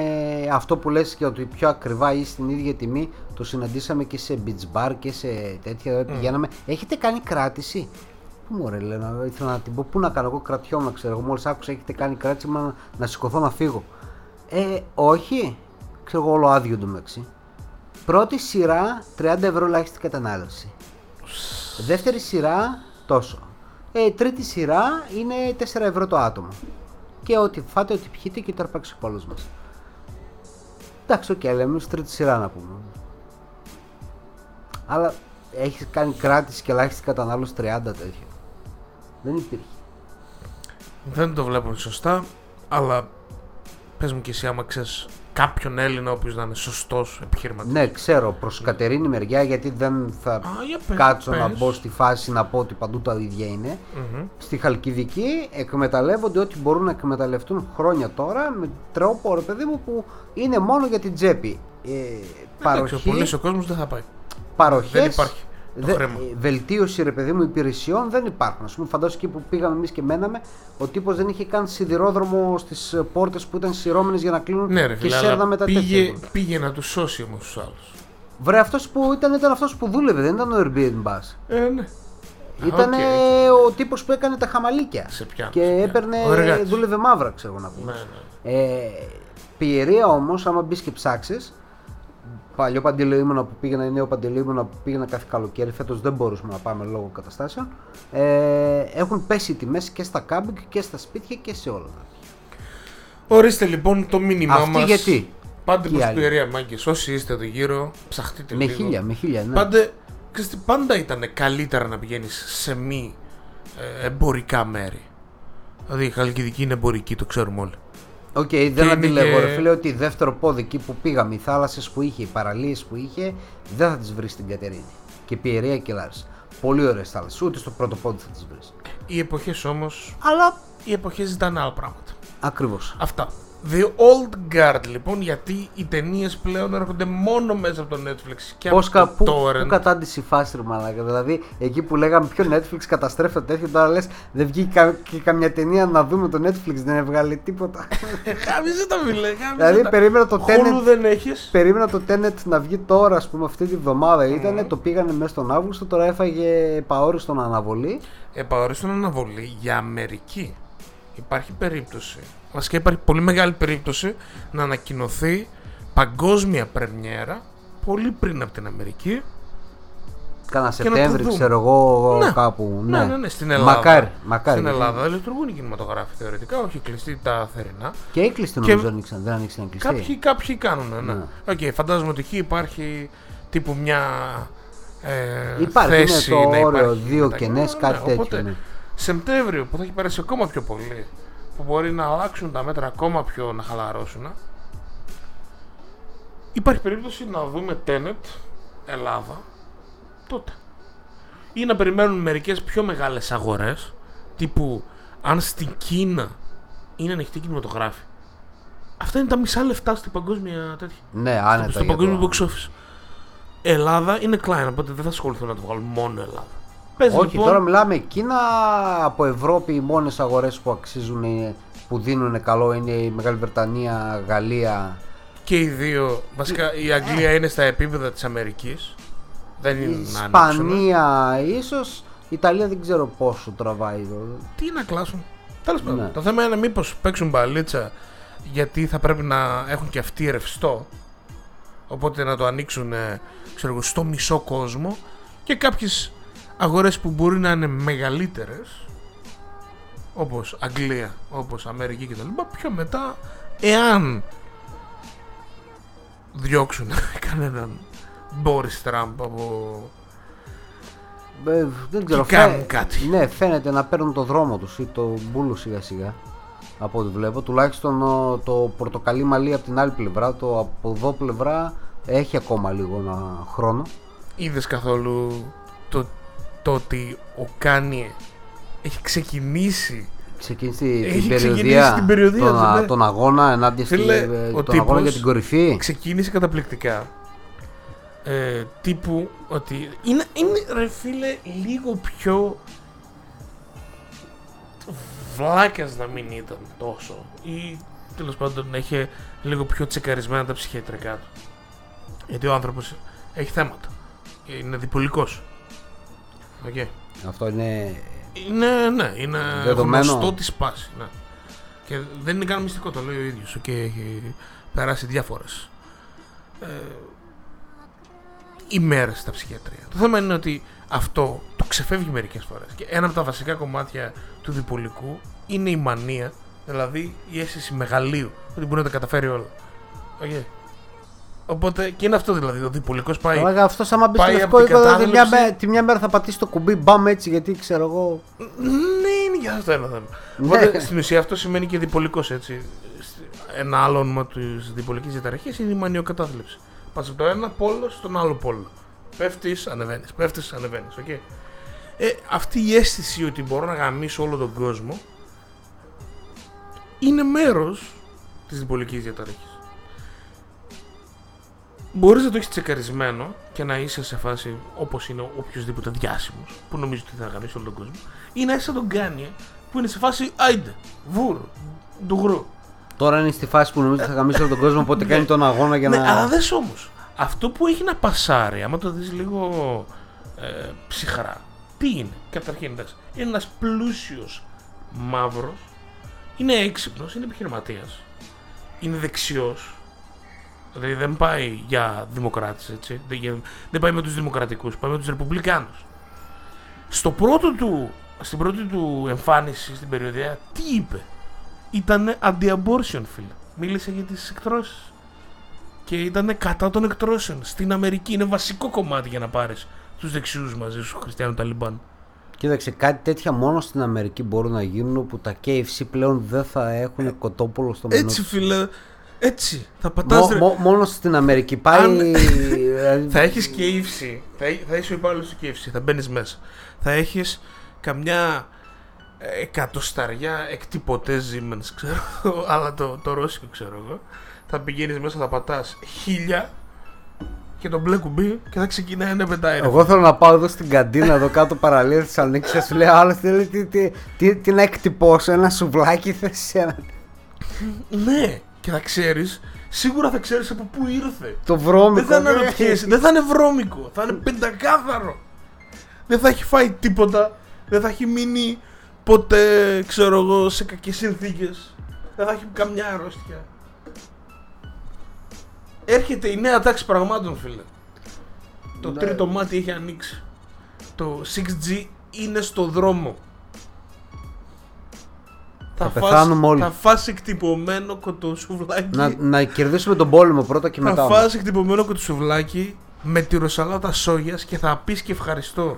αυτό που λες και ότι πιο ακριβά ή στην ίδια τιμή. Το συναντήσαμε και σε beach bar και σε τέτοια. Mm. Πηγαίναμε. Έχετε κάνει κράτηση? Πού μου ρε λένε, ήθελα να την πω. Πού να κάνω, εγώ κρατιόμουν, ξέρω εγώ. Μόλις άκουσα έχετε κάνει κράτηση, μα να σηκωθώ να φύγω. Ε, όχι. Ξέρω εγώ, όλο άδειο εντωμεταξύ. Πρώτη σειρά τριάντα ευρώ ελάχιστη κατανάλωση. Δεύτερη σειρά τόσο. Ε, τρίτη σειρά είναι τέσσερα ευρώ το άτομο. Και ό,τι φάτε, ό,τι πιείτε και το αρπαξικόλος μας. Εντάξει, οκ, okay, λέμε τρίτη σειρά να πούμε. Αλλά έχει κάνει κράτηση και ελάχιστη κατανάλωση τριάντα τέτοια. Δεν υπήρχε. Δεν το βλέπω σωστά, αλλά πες μου και εσύ άμα ξέρεις κάποιον Έλληνα ο οποίος να είναι σωστός επιχειρηματής. Ναι, ξέρω προς Κατερίνη μεριά, γιατί δεν θα Α, πες, κάτσω πες. να μπω στη φάση να πω ότι παντού τα ίδια είναι. Mm-hmm. Στη Χαλκιδική εκμεταλλεύονται ό,τι μπορούν να εκμεταλλευτούν χρόνια τώρα με τρόπο, ρε παιδί μου, που είναι μόνο για την τσέπη. Ε, ναι, παροχή, πολλές ο κόσμος δεν θα πάει. Παροχές, δεν υπάρχει δε, βελτίωση, ρε παιδί μου, υπηρεσιών δεν υπάρχουν. Ας πούμε, φαντάζομαι εκεί που πήγαμε εμείς και μέναμε, ο τύπος δεν είχε καν σιδηρόδρομο στις πόρτες που ήταν σειρώμενες για να κλείνουν, ναι, ρε, και σέρναμε τα πήγε, τέτοια. Πήγε να τους σώσει όμως τους άλλους. Βρε, αυτός που ήταν, ήταν αυτός που δούλευε, δεν ήταν ο Airbnb. Ε, ναι. Ήταν okay. ο τύπος που έκανε τα χαμαλίκια. Σε πιάνω, και σε έπαιρνε, δούλευε μαύρα, ξέρω να πούμε. Ναι, ναι. Ε, πιερία όμως, άμα μπεις και ψάξεις. Παλιό Παντελεήμονα που πήγαινα ή νέο Παντελεήμονα που πήγαινα κάθε καλοκαίρι, φέτος δεν μπορούσαμε να πάμε λόγω καταστάσεων. Ε, έχουν πέσει οι τιμές και στα κάμπινγκ και στα σπίτια και σε όλα τα. Ορίστε λοιπόν το μήνυμά αυτή μας. Γιατί. Πάντε προς την Ιερία Μάγκες, όσοι είστε εδώ γύρω, ψαχτείτε με λίγο. Με χίλια, με χίλια, ναι. Πάντε, ξέρετε, πάντα ήταν καλύτερα να πηγαίνεις σε μη εμπορικά μέρη. Δηλαδή η Χαλκιδική είναι εμπορική, το ξέρουμε όλοι. Οκ, okay, δεν αντιλέγω, και... ρε φίλε, ότι δεύτερο πόδι εκεί που πήγαμε, οι θάλασσες που είχε, οι παραλίες που είχε, δεν θα τις βρεις στην Κατερίνη. Και Πιερία και Λάρισα. Πολύ ωραίες θάλασσες, ούτε στο πρώτο πόδι θα τις βρεις. Οι εποχές όμως. Αλλά οι εποχές ζητάνε άλλα πράγματα. Ακριβώς. Αυτά. The Old Guard λοιπόν, γιατί οι ταινίες πλέον έρχονται μόνο μέσα από το Netflix και πώς, από το Torrent. Πού, πού κατάντησε η φάση, ρε μαλάκα. Δηλαδή εκεί που λέγαμε πιο Netflix καταστρέφεται τέτοιο, τώρα λες δεν βγήκε κα, και καμιά ταινία να δούμε το Netflix, δεν έβγαλε τίποτα. Χάμιζε τα φίλε. Δηλαδή περίμενα το Tenet, δεν έχεις. Περίμενα το Tenet να βγει τώρα, ας πούμε, αυτή τη βδομάδα ήτανε, mm. το πήγανε μέσα τον Αύγουστο, τώρα έφαγε επαόριστον αναβολή. Επαόριστον αναβολή για Αμερική. Υπάρχει περίπτωση, βασικά υπάρχει πολύ μεγάλη περίπτωση να ανακοινωθεί παγκόσμια πρεμιέρα πολύ πριν από την Αμερική. Κάνα Σεπτέμβρη, ξέρω εγώ, ναι. κάπου. Ναι. Ναι, ναι, ναι, στην Ελλάδα. Μακάρι, μακάρι. Στην Ελλάδα ναι. λειτουργούν οι κινηματογράφοι θεωρητικά, όχι κλειστοί τα θερινά. Και οι κλειστοί νομίζω και... ανοίξαν, δεν ανοίξαν οι κλειστοί. Κάποιοι, κάποιοι κάνουν, ναι. ναι. Okay, φαντάζομαι ότι εκεί υπάρχει τύπου μια ε, υπάρχει, θέση είναι το να όριο, υπάρχει. Δύο κενές, ναι, κάτι ναι, τέτοιο. Οπότε, ναι. Σεπτέμβριο που θα έχει περάσει ακόμα πιο πολύ, που μπορεί να αλλάξουν τα μέτρα ακόμα πιο, να χαλαρώσουν, υπάρχει περίπτωση να δούμε Tenet Ελλάδα τότε, ή να περιμένουν μερικές πιο μεγάλες αγορές, τύπου αν στην Κίνα είναι ανοιχτή κινηματογράφη. Αυτά είναι τα μισά λεφτά στην παγκόσμια τέτοια. Ναι, άνετα. Στο παγκόσμιο box office. Ελλάδα είναι klein, οπότε δεν θα ασχοληθούν να το βγάλουν μόνο Ελλάδα. Πες, όχι, λοιπόν. Τώρα μιλάμε Κίνα, από Ευρώπη οι μόνες αγορές που αξίζουν, που δίνουν καλό είναι η Μεγάλη Βρετανία, Γαλλία. Και οι δύο, βασικά η Αγγλία ε, είναι στα επίπεδα της Αμερικής. Δεν η είναι Ισπανία ίσως, η Ιταλία δεν ξέρω πόσο τραβάει εδώ. Τι να κλάσουν, τέλος πάντων. Ναι. Το θέμα είναι μήπως παίξουν μπαλίτσα, γιατί θα πρέπει να έχουν και αυτοί ρευστό. Οπότε να το ανοίξουν, ξέρω, στο μισό κόσμο και κάποιες... αγορές που μπορεί να είναι μεγαλύτερες, όπως Αγγλία, όπως Αμερική και τα λοιπά, πιο μετά, εάν διώξουν κανέναν Μπόρις Τραμπ από... Ε, δεν ξέρω, φαίνε, κάτι. Ναι, φαίνεται να παίρνουν το δρόμο τους ή το μπούλο σιγά σιγά, από ό,τι βλέπω. Τουλάχιστον το πορτοκαλί μαλλί από την άλλη πλευρά, το από εδώ πλευρά έχει ακόμα λίγο ένα χρόνο. Είδες καθόλου το... το ότι ο Κάνιε έχει ξεκινήσει, ξεκινήσει έχει την περιοδία, την περιοδία τον, α, τον αγώνα ενάντια στη, τον αγώνα για την κορυφή. Ξεκίνησε καταπληκτικά. Ε, τύπου ότι είναι, είναι ρε φίλε λίγο πιο βλάκας να μην ήταν τόσο, ή τέλος πάντων να είχε λίγο πιο τσεκαρισμένα τα ψυχιατρικά του. Γιατί ο άνθρωπος έχει θέματα. Είναι διπολικός. Okay. Αυτό είναι. Ναι, ναι, είναι δεδομένο. Γνωστό τη πάση. Ναι. Και δεν είναι καν μυστικό, το λέει ο ίδιος. Και έχει περάσει διάφορες ε, ημέρες στα ψυχιατρία. Το θέμα είναι ότι αυτό το ξεφεύγει μερικές φορές. Και ένα από τα βασικά κομμάτια του διπολικού είναι η μανία, δηλαδή η αίσθηση μεγαλείου, ότι μπορεί να τα καταφέρει όλα. Okay. Οπότε και είναι αυτό δηλαδή, ο διπολικός πάει. Ωραία, αυτός άμα μπει στο λευκό οίκο, δηλαδή τη μια, μέρα, τη μια μέρα θα πατήσει το κουμπί, μπαμ έτσι, γιατί ξέρω εγώ. Ναι, είναι για αυτό ένα θέμα. Οπότε στην ουσία αυτό σημαίνει και διπολικός έτσι. Ένα άλλο όνομα της διπολικής διαταραχής είναι η μανιοκατάθλιψη. Πας από το ένα πόλο στον άλλο πόλο. Πέφτεις, ανεβαίνεις, πέφτεις, ανεβαίνεις. Okay. Ε, αυτή η αίσθηση ότι μπορώ να γαμίσω όλο τον κόσμο είναι μέρος της διπολικής διαταραχής. Μπορείς να το έχεις τσεκαρισμένο και να είσαι σε φάση όπως είναι οποιοδήποτε διάσημος που νομίζει ότι θα γαμίσει όλο τον κόσμο, ή να είσαι σαν τον Κάνιε που είναι σε φάση άιντε, βουρ, ντουγρού. Τώρα είναι στη φάση που νομίζει ότι θα γαμίσει όλο τον κόσμο, οπότε κάνει τον αγώνα για να. Ναι, αλλά δες όμως, αυτό που έχει να πασάρει, άμα το δεις λίγο ε, ψυχρά, τι είναι, καταρχήν εντάξει, είναι ένας πλούσιος μαύρος, είναι έξυπνος, είναι επιχειρηματίας, είναι δεξιός. Δηλαδή δεν πάει για δημοκράτες, έτσι. Δεν πάει με τους δημοκρατικούς, πάει με τους ρεπουμπλικάνους. Στο πρώτο του, στην πρώτη του εμφάνιση στην περιοδία, τι είπε? Ήτανε αντι-abortion, φίλε. Μίλησε για τις εκτρώσεις. Και ήτανε κατά των εκτρώσεων. Στην Αμερική είναι βασικό κομμάτι για να πάρεις τους δεξιούς μαζί σου, χριστιανού Ταλιμπάν. Κοίταξε, κάτι τέτοια μόνο στην Αμερική μπορούν να γίνουν, όπου τα κέι εφ σι πλέον δεν θα έχουν ε, κοτόπουλο στο μενού. Έτσι φίλε, έτσι θα πατάς. Μο, μο, μόνο στην Αμερική πάει. Αν... θα έχεις κέι εφ σι, θα, θα είσαι ο υπάλληλος του κέι εφ σι, θα μπαίνεις μέσα. Θα έχεις καμιά εκατοσταριά εκτυπωτές Siemens, ξέρω, αλλά το, το ρώσικο ξέρω εγώ. Θα πηγαίνεις μέσα, θα πατάς χίλια και τον μπλε κουμπί και θα ξεκινάει ένα πεντάιρο. Εγώ θέλω να πάω εδώ στην καντίνα, εδώ κάτω παραλία της Αλνίκης και σου λέει άλλο τι, τι, τι, τι, τι να εκτυπώσω, ένα σουβλάκι θες ένα... Ναι, και θα ξέρεις, σίγουρα θα ξέρεις από πού ήρθε. Το βρώμικο. Δεν θα αναρωτιέσαι, δεν θα είναι βρώμικο, θα είναι πεντακάθαρο. Δεν θα έχει φάει τίποτα, δεν θα έχει μείνει ποτέ, ξέρω εγώ, σε κακές συνθήκες. Δεν θα έχει καμιά αρρώστια. Έρχεται η νέα τάξη πραγμάτων, φίλε. Το ναι. τρίτο μάτι έχει ανοίξει. Το σιξ τζι είναι στο δρόμο. Θα, θα πεθάνουμε φας, όλοι. Θα φας εκτυπωμένο κοτοσουβλάκι. Να, να κερδίσουμε τον πόλεμο πρώτα και θα μετά. Θα φας εκτυπωμένο κοτοσουβλάκι με τη ροσαλάτα σόγιας και θα πεις και ευχαριστώ.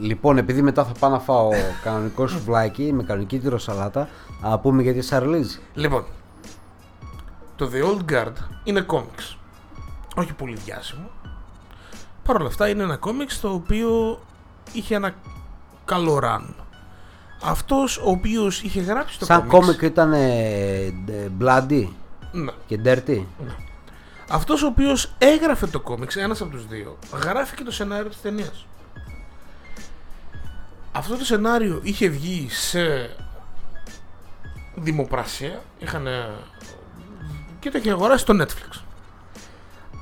Λοιπόν, επειδή μετά θα πάω να φάω κανονικό σουβλάκι με κανονική τη ροσαλάτα, να πούμε γιατί σαρλίζει. Λοιπόν, το The Old Guard είναι κόμιξ. Όχι πολύ διάσημο. Παρ' όλα αυτά είναι ένα κόμιξ το οποίο είχε ένα καλό run. Αυτός ο οποίος είχε γράψει το κόμιξ. Σαν κόμικ ήταν bloody ναι. και dirty. Ναι. Αυτός ο οποίος έγραφε το κόμιξ, ένας από τους δύο, γράφει και το σενάριο της ταινίας. Αυτό το σενάριο είχε βγει σε δημοπρασία. Είχαν... και το είχε αγοράσει στο Netflix.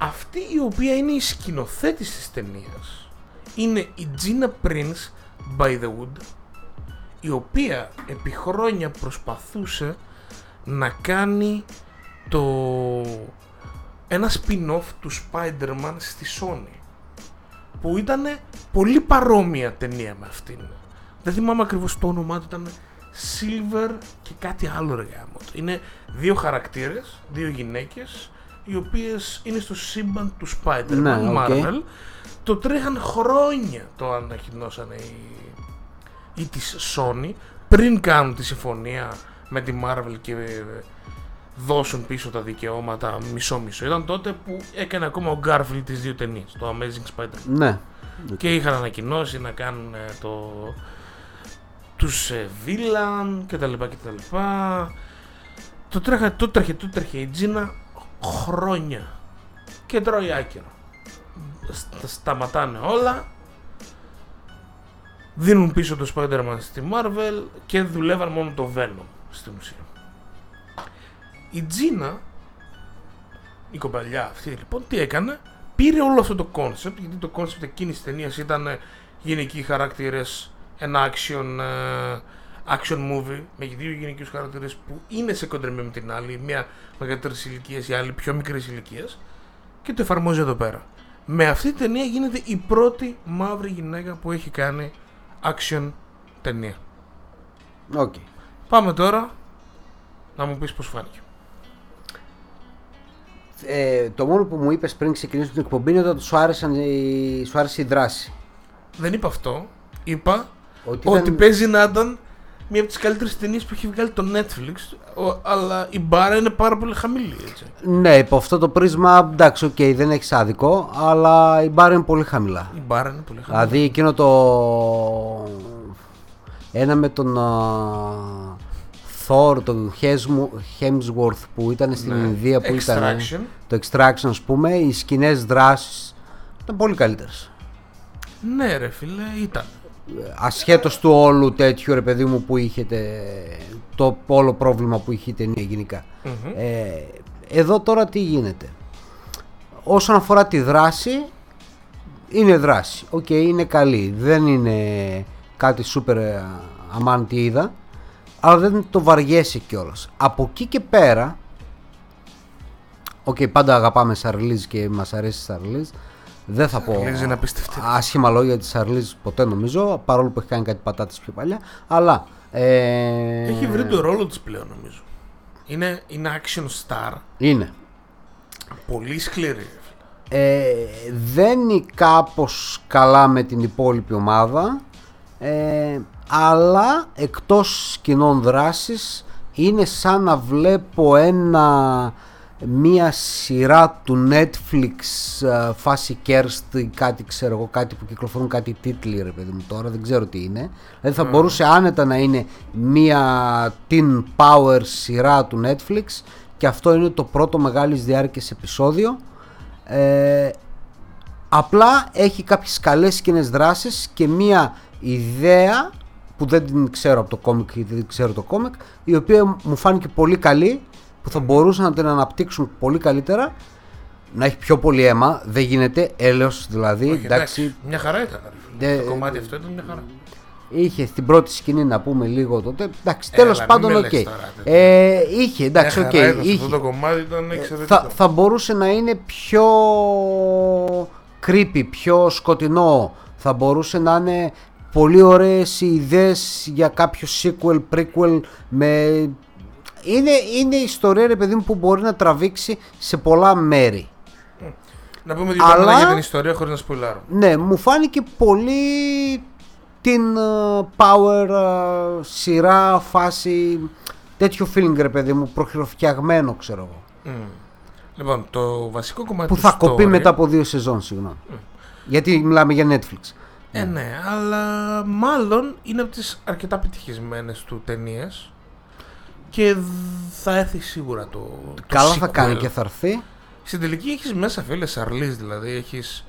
Αυτή η οποία είναι η σκηνοθέτης της ταινίας είναι η Gina Prince-Bythewood, η οποία επί χρόνια προσπαθούσε να κάνει το... ένα spin-off του Spider-Man στη Sony, που ήταν πολύ παρόμοια ταινία με αυτήν. Δεν θυμάμαι ακριβώς το όνομά του, ήταν Silver και κάτι άλλο ρε γάμο. Είναι δύο χαρακτήρες, δύο γυναίκες, οι οποίες είναι στο σύμπαν του Spider-Man, ναι, Marvel. Okay. Το τρέχαν χρόνια, το ανακοινώσανε οι... ή της Sony, πριν κάνουν τη συμφωνία με τη Marvel και δώσουν πίσω τα δικαιώματα μισό-μισό. Ήταν τότε που έκανε ακόμα ο Garfield τις δύο ταινίες, το Amazing Spider-Man. Ναι. Και είχαν ανακοινώσει να κάνουν το... τους Villain και τα λοιπά και τα λοιπά. Το τρέχε, το τρέχε, το τρέχε η Τζίνα χρόνια και τρώει άκυρο. Στα, σταματάνε όλα, δίνουν πίσω το Spider-Man στη Marvel και δουλεύαν μόνο το Venom στην ουσία. Η Τζίνα, η κοπαλιά αυτή λοιπόν, τι έκανε, πήρε όλο αυτό το κόνσεπτ, γιατί το κόνσεπτ εκείνης της ταινίας ήταν γυναικοί χαρακτήρες, ένα action, action movie με δύο γυναικούς χαρακτήρες που είναι σε κοντρεμή με την άλλη, μία μεγαλύτερης ηλικίας, η άλλη πιο μικρής ηλικίας, και το εφαρμόζει εδώ πέρα. Με αυτή την ταινία γίνεται η πρώτη μαύρη γυναίκα που έχει κάνει action ταινία. Okay. Πάμε τώρα να μου πεις πώς φάνηκε. Ε, το μόνο που μου είπες πριν ξεκινήσω την εκπομπή είναι ότι σου, η... σου άρεσε η δράση. Δεν είπα αυτό. Είπα ότι, ότι ήταν... παίζει να ήταν μία από τις καλύτερες ταινίες που έχει βγάλει το Netflix, αλλά η μπάρα είναι πάρα πολύ χαμηλή, έτσι. Ναι, υπό αυτό το πρίσμα, εντάξει, οκ, okay, δεν έχεις άδικο, αλλά η μπάρα είναι πολύ χαμηλά. Η μπάρα είναι πολύ χαμηλά. Δηλαδή εκείνο το... ένα με τον uh, Thor, τον Hemsworth που ήταν στην ναι. Ινδία που Extraction. Ήταν το Extraction, ας πούμε, οι σκηνές δράσεις ήταν πολύ καλύτερες. Ναι ρε φίλε, ήταν. Ασχέτως του όλου τέτοιου ρε παιδί μου που είχε το όλο πρόβλημα που είχε η ταινία γενικά. Mm-hmm. Ε, εδώ τώρα τι γίνεται. Όσον αφορά τη δράση, είναι δράση. Οκ, okay, είναι καλή. Δεν είναι κάτι σούπερ αμάν τι είδα, αλλά δεν το βαριέσαι κιόλας. Από εκεί και πέρα, οκ, okay, πάντα αγαπάμε Charlize και μας αρέσει Charlize. Δεν θα πω άσχημα λόγια της Charlize ποτέ νομίζω, παρόλο που έχει κάνει κάτι πατάτες πιο παλιά, αλλά... Ε... έχει βρει το ρόλο της πλέον νομίζω. Είναι, είναι action star. Είναι. Πολύ σκληρή. Ε, δένει κάπως καλά με την υπόλοιπη ομάδα Ε, αλλά εκτός σκηνών δράσης είναι σαν να βλέπω ένα, μία σειρά του Netflix φάση Kerst, κάτι ξέρω εγώ, κάτι που κυκλοφορούν, κάτι τίτλοι ρε παιδί μου τώρα, δεν ξέρω τι είναι. Δηλαδή θα mm. μπορούσε άνετα να είναι μία teen power σειρά του Netflix και αυτό είναι το πρώτο μεγάλης διάρκειας επεισόδιο. Ε, απλά έχει κάποιες καλές σκηνές δράσεις και μία ιδέα που δεν την ξέρω από το κόμικ ή δεν ξέρω το κόμικ, η οποία μου φάνηκε πολύ καλή, που θα μπορούσαν να την αναπτύξουν πολύ καλύτερα, να έχει πιο πολύ αίμα, δεν γίνεται, έλεος δηλαδή. Όχι, εντάξει, μια χαρά ήταν δε, το κομμάτι αυτό ήταν μια χαρά. Είχε στην πρώτη σκηνή να πούμε λίγο τότε, εντάξει, ε, τέλος πάντων οκ. Okay. Ε, είχε, εντάξει, οκ. Okay, αυτό το κομμάτι ήταν εξαιρετικό. Θα, θα μπορούσε να είναι πιο creepy, πιο σκοτεινό, θα μπορούσε να είναι πολύ ωραίες οι ιδέες για κάποιο sequel, prequel με... Είναι, είναι ιστορία ρε παιδί μου που μπορεί να τραβήξει σε πολλά μέρη. Να πούμε δύο πράγματα για την ιστορία χωρίς να σπουλάρω. Ναι, μου φάνηκε πολύ την uh, power uh, σειρά, φάση, τέτοιο feeling ρε παιδί μου, προχειροφτιαγμένο ξέρω εγώ. Mm. Λοιπόν, το βασικό κομμάτι που θα story... κοπεί μετά από δύο σεζόν, συγγνώμη. Mm. Γιατί μιλάμε για Netflix. Ε, mm. ναι, αλλά μάλλον είναι από τις αρκετά πετυχισμένες του ταινίες. Και θα έρθει σίγουρα το, το καλά sequel. Θα κάνει και θα έρθει. Στην τελική έχεις μέσα φίλε Σαρλίζ, δηλαδή έχεις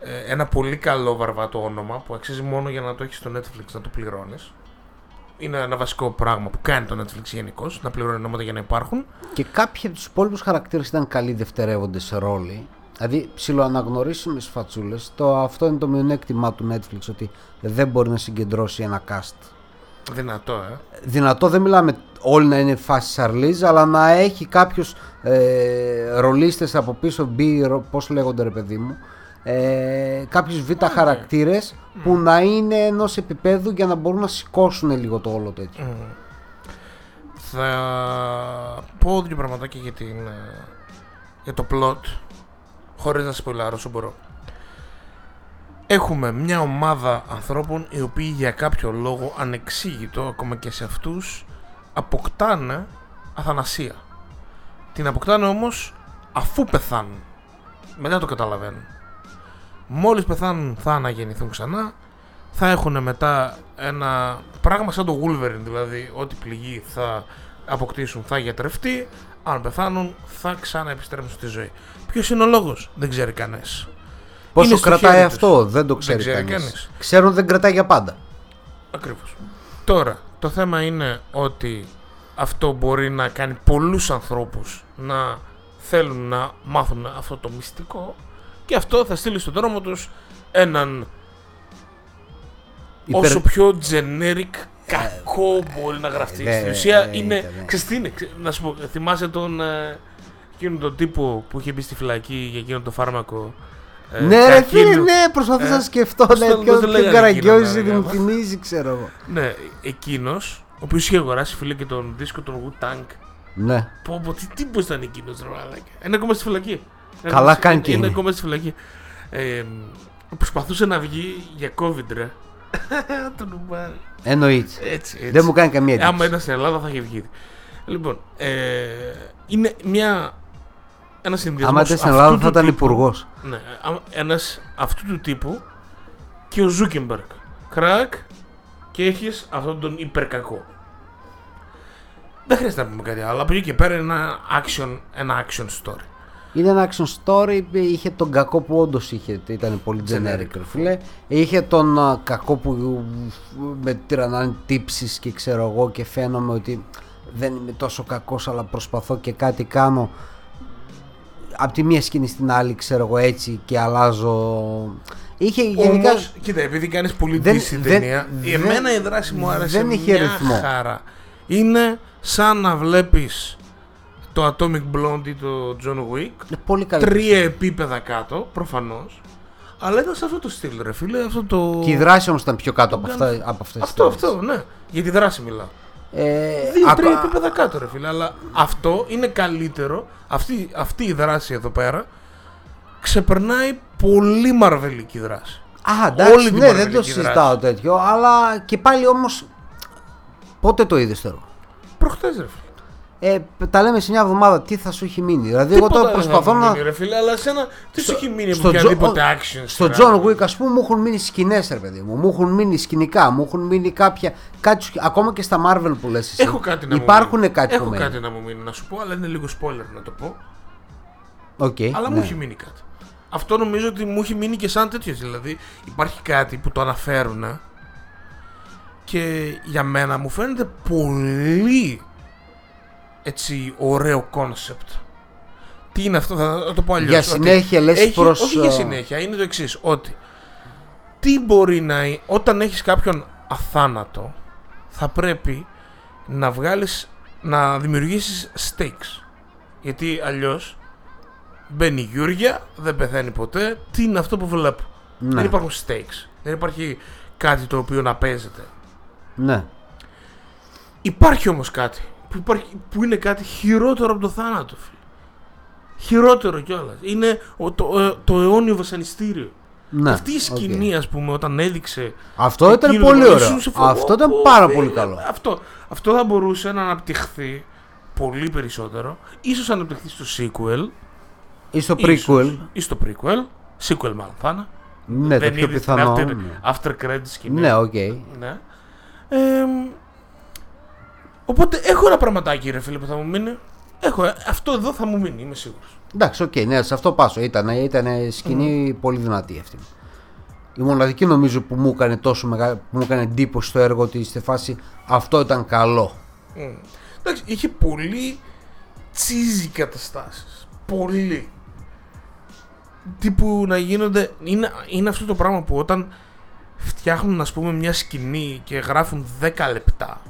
ε, ένα πολύ καλό βαρβατό όνομα που αξίζει μόνο για να το έχεις στο Netflix, να το πληρώνεις. Είναι ένα βασικό πράγμα που κάνει το Netflix γενικώς, να πληρώνει ονόματα για να υπάρχουν. Και κάποιοι από τους υπόλοιπους χαρακτήρες ήταν καλοί δευτερεύοντες ρόλοι. Δηλαδή ψιλοαναγνωρίσιμες φατσούλες. Το, αυτό είναι το μειονέκτημά του Netflix, ότι δεν μπορεί να συγκεντρώσει ένα cast. Δυνατό, ε. Δυνατό, δεν μιλάμε όλοι να είναι φάση Σαρλίζ, αλλά να έχει κάποιους ε, ρολίστες από πίσω, B, πώς λέγονται ρε παιδί μου, ε, κάποιους β' okay. χαρακτήρες mm. που να είναι ενός επίπεδου για να μπορούν να σηκώσουν λίγο το όλο τέτοιο. Mm. Θα πω δύο πραγματάκια για, την, για το plot, χωρίς να σποιλάρω όσο μπορώ. Έχουμε μια ομάδα ανθρώπων οι οποίοι για κάποιο λόγο ανεξήγητο, ακόμα και σε αυτούς, αποκτάνε αθανασία. Την αποκτάνε όμως αφού πεθάνουν. Μετά το καταλαβαίνουν. Μόλις πεθάνουν θα αναγεννηθούν ξανά. Θα έχουν μετά ένα πράγμα σαν το Wolverine, δηλαδή ό,τι πληγή θα αποκτήσουν θα γιατρευτεί. Αν πεθάνουν θα ξαναεπιστρέψουν στη ζωή. Ποιος είναι ο λόγος, δεν ξέρει κανένας. Πόσο κρατάει αυτό, δεν το ξέρει, δεν ξέρει κανείς. κανείς. Ξέρουν δεν κρατάει για πάντα. Ακριβώς. Τώρα, το θέμα είναι ότι αυτό μπορεί να κάνει πολλούς ανθρώπους να θέλουν να μάθουν αυτό το μυστικό και αυτό θα στείλει στον δρόμο τους έναν Υπερ... όσο πιο generic κακό ε, μπορεί να γραφτεί. Ε, Στην ουσία ε, ε, είναι, ε, ε, ξέρεις τι είναι, να σου πω, θυμάσαι τον ε, εκείνον τον τύπο που είχε μπει στη φυλακή για εκείνο το φάρμακο. Ε, ναι, ρε φίλε, ναι, προσπαθούσα ε, να σκεφτώ να ποιον καραγκιόζη δεν μου θυμίζει, ξέρω εγώ. Ναι, εκείνος, ο οποίος είχε αγοράσει φίλε και τον δίσκο των Wu-Tang. Ναι. Πω, πω, τι τύπος ήταν εκείνος, ρε μαλάκα. Είναι ακόμα στη φυλακή. Καλά κάνει και είναι. Είναι ακόμα στη φυλακή. Ε, προσπαθούσε να βγει για COVID, ρε. Τον ουμάρι. Εννοείται. Δεν μου κάνει καμία εντύπωση. Άμα ήταν στην Ελλάδα θα είχε βγει. Λοιπόν, ε, είναι μια. Ένας συνδυασμός. Αν ήταν στην Ελλάδα θα ήταν υπουργός. Ναι, ένας αυτού του τύπου και ο Ζούκεμπεργκ. Κρακ και έχεις αυτόν τον υπερκακό. Δεν χρειάζεται να πούμε κάτι άλλο. Από εκεί και πέρα είναι ένα action, ένα action story. Είναι ένα action story. Είχε τον κακό που όντως είχε. Ήταν πολύ generic, φίλε. Είχε τον κακό που με τυραννάνε τύψεις και ξέρω εγώ και φαίνομαι ότι δεν είμαι τόσο κακός αλλά προσπαθώ και κάτι κάνω. Από τη μία σκηνή στην άλλη, ξέρω εγώ έτσι και αλλάζω. Είχε γενικά. Όμως, κοίτα, επειδή κάνεις πολύ δύση ταινία, δεν, εμένα η δράση μου άρεσε. Δεν είχε ρυθμό. Χαρά. Είναι σαν να βλέπεις το Atomic Blonde ή το John Wick. Πολύ καλή. Τρία επίπεδα κάτω, προφανώς. Αλλά ήταν σε αυτό το στυλ, ρε φίλε. Αυτό το... Και η δράση όμως ήταν πιο κάτω από, αυτά, από αυτές τις ταινίες. Αυτό, αυτό, ναι. Για τη δράση μιλάω. Ε, Δύο, α, τρία επίπεδα κάτω ρε φίλε. Αλλά αυτό είναι καλύτερο. Αυτή, αυτή η δράση εδώ πέρα ξεπερνάει πολύ μαρβελική δράση. Α, εντάξει, ναι, δεν το συζητάω δράση. τέτοιο, αλλά και πάλι όμως. Πότε το είδες τώρα? Προχτές, ρε φίλε. Ε, τα λέμε σε μια εβδομάδα, τι θα σου έχει μείνει. Δηλαδή, τίποτα εγώ τώρα προσπαθώ να. Μείνει, ρε φίλε, αλλά σένα, τι στο... σου έχει μείνει από οποιαδήποτε John... action. Στο John Wick, ας πούμε, μου έχουν μείνει σκηνές, ρε παιδί μου. Μου έχουν μείνει σκηνικά, μου έχουν μείνει κάποια. Κάτι... Ακόμα και στα Marvel που λες εσύ. Έχω κάτι να υπάρχουν μου κάτι. Έχω που κάτι να μου μείνει, να σου πω, αλλά είναι λίγο spoiler να το πω. Okay, αλλά ναι. μου έχει μείνει κάτι. Αυτό νομίζω ότι μου έχει μείνει και σαν τέτοιο. Δηλαδή, υπάρχει κάτι που το αναφέρουν και για μένα μου φαίνεται πολύ έτσι ωραίο κόνσεπτ. Τι είναι αυτό, θα το πω αλλιώς. Για συνέχεια λες έχει, προς... Όχι για συνέχεια, είναι το εξής, ότι τι μπορεί να... Όταν έχεις κάποιον αθάνατο, θα πρέπει να βγάλεις, να δημιουργήσεις stakes. Γιατί αλλιώς μπαίνει η Γιούργια, δεν πεθαίνει ποτέ. Τι είναι αυτό που βλέπω? Ναι. Δεν υπάρχουν stakes. Δεν υπάρχει κάτι το οποίο να παίζεται. Ναι. Υπάρχει όμως κάτι που, υπάρχει, που είναι κάτι χειρότερο από το θάνατο, φίλε. Χειρότερο κιόλας. Είναι ο, το, το αιώνιο βασανιστήριο. Ναι. Αυτή η σκηνή, okay. ας πούμε, όταν έδειξε. Αυτό ήταν πολύ ωραίο. Αυτό ήταν πάρα πω, πολύ καλό. Αυτό, αυτό θα μπορούσε να αναπτυχθεί πολύ περισσότερο. Ίσως αναπτυχθεί στο sequel. Ή στο prequel. Ή στο prequel. Sequel μάλλον θα είναι. Ναι, δεν το πιο πιθανό. After, after credits σκηνή. Ναι, οκ. Okay. Ναι. Ε, οπότε έχω ένα πραγματάκι, ρε φίλε, που θα μου μείνει. Έχω, αυτό εδώ θα μου μείνει, είμαι σίγουρος. Εντάξει, οκ, okay, ναι, σε αυτό πάσω. Ήταν, ήταν σκηνή mm. πολύ δυνατή αυτή. Η μοναδική νομίζω που μου έκανε τόσο μεγάλη, που μου έκανε εντύπωση στο έργο, ότι στη φάση αυτό ήταν καλό. Mm. Εντάξει, είχε πολύ τσίζι καταστάσεις. Πολύ. Τύπου να γίνονται. Είναι, είναι αυτό το πράγμα που όταν φτιάχνουν, ας πούμε, μια σκηνή και γράφουν δέκα λεπτά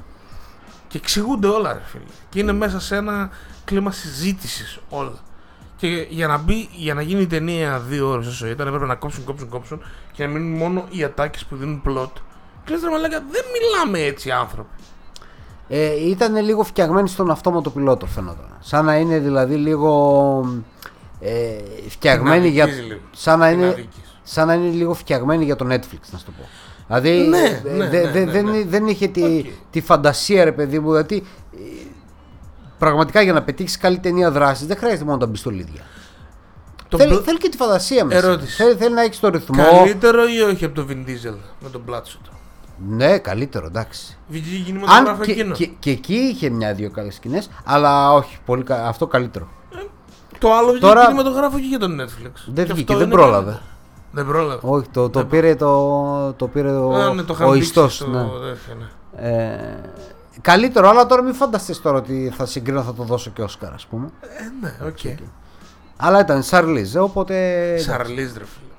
και εξηγούνται όλα, ρε φίλε. Και είναι μέσα σε ένα κλίμα συζήτησης όλα. Και για να, μπει, για να γίνει η ταινία δύο ώρες όσο ήταν, έπρεπε να κόψουν, κόψουν, κόψουν και να μείνουν μόνο οι ατάκες που δίνουν πλότ. Και λες, ρε μαλάκα, δεν μιλάμε έτσι άνθρωποι. Ε, ήταν λίγο φτιαγμένοι στον αυτόματο πιλότο, φαινόταν. Σαν να είναι δηλαδή λίγο. Ε, φτιαγμένη για, σαν, να είναι, σαν να είναι λίγο φτιαγμένη για το Netflix, να σου το πω. Δηλαδή ναι, ναι, δε, ναι, ναι, ναι. δεν είχε τη, okay. τη φαντασία, ρε παιδί μου. Γιατί δηλαδή, πραγματικά για να πετύχεις καλή ταινία δράσης δεν χρειάζεται μόνο τα μπιστολίδια. Θέλει, μπλ... θέλει και τη φαντασία μέσα. Θέλει, θέλει να έχεις το ρυθμό. Καλύτερο ή όχι από το Vin Diesel με τον πλάτσο του? Ναι, καλύτερο, εντάξει. Αν και, και, και εκεί είχε μια-δύο καλές σκηνές, αλλά όχι, πολύ, αυτό καλύτερο. Το άλλο βγήκε τώρα... κινηματογράφο και για τον Netflix. Δεν και βγήκε, δεν πρόλαβε. Κάτι. Δεν πρόλαβε. Όχι, το, το, δεν... πήρε το, το πήρε το, Α, ναι, το ο ιστός. Το... Ναι. Ναι. Ε, καλύτερο, αλλά τώρα μην φανταστείς τώρα ότι θα συγκρίνω, θα το δώσω και Όσκαρ, ας πούμε. Ε, ναι, οκ. Okay. Okay. Αλλά ήταν Charlize, οπότε... Charlize, ρε φίλε.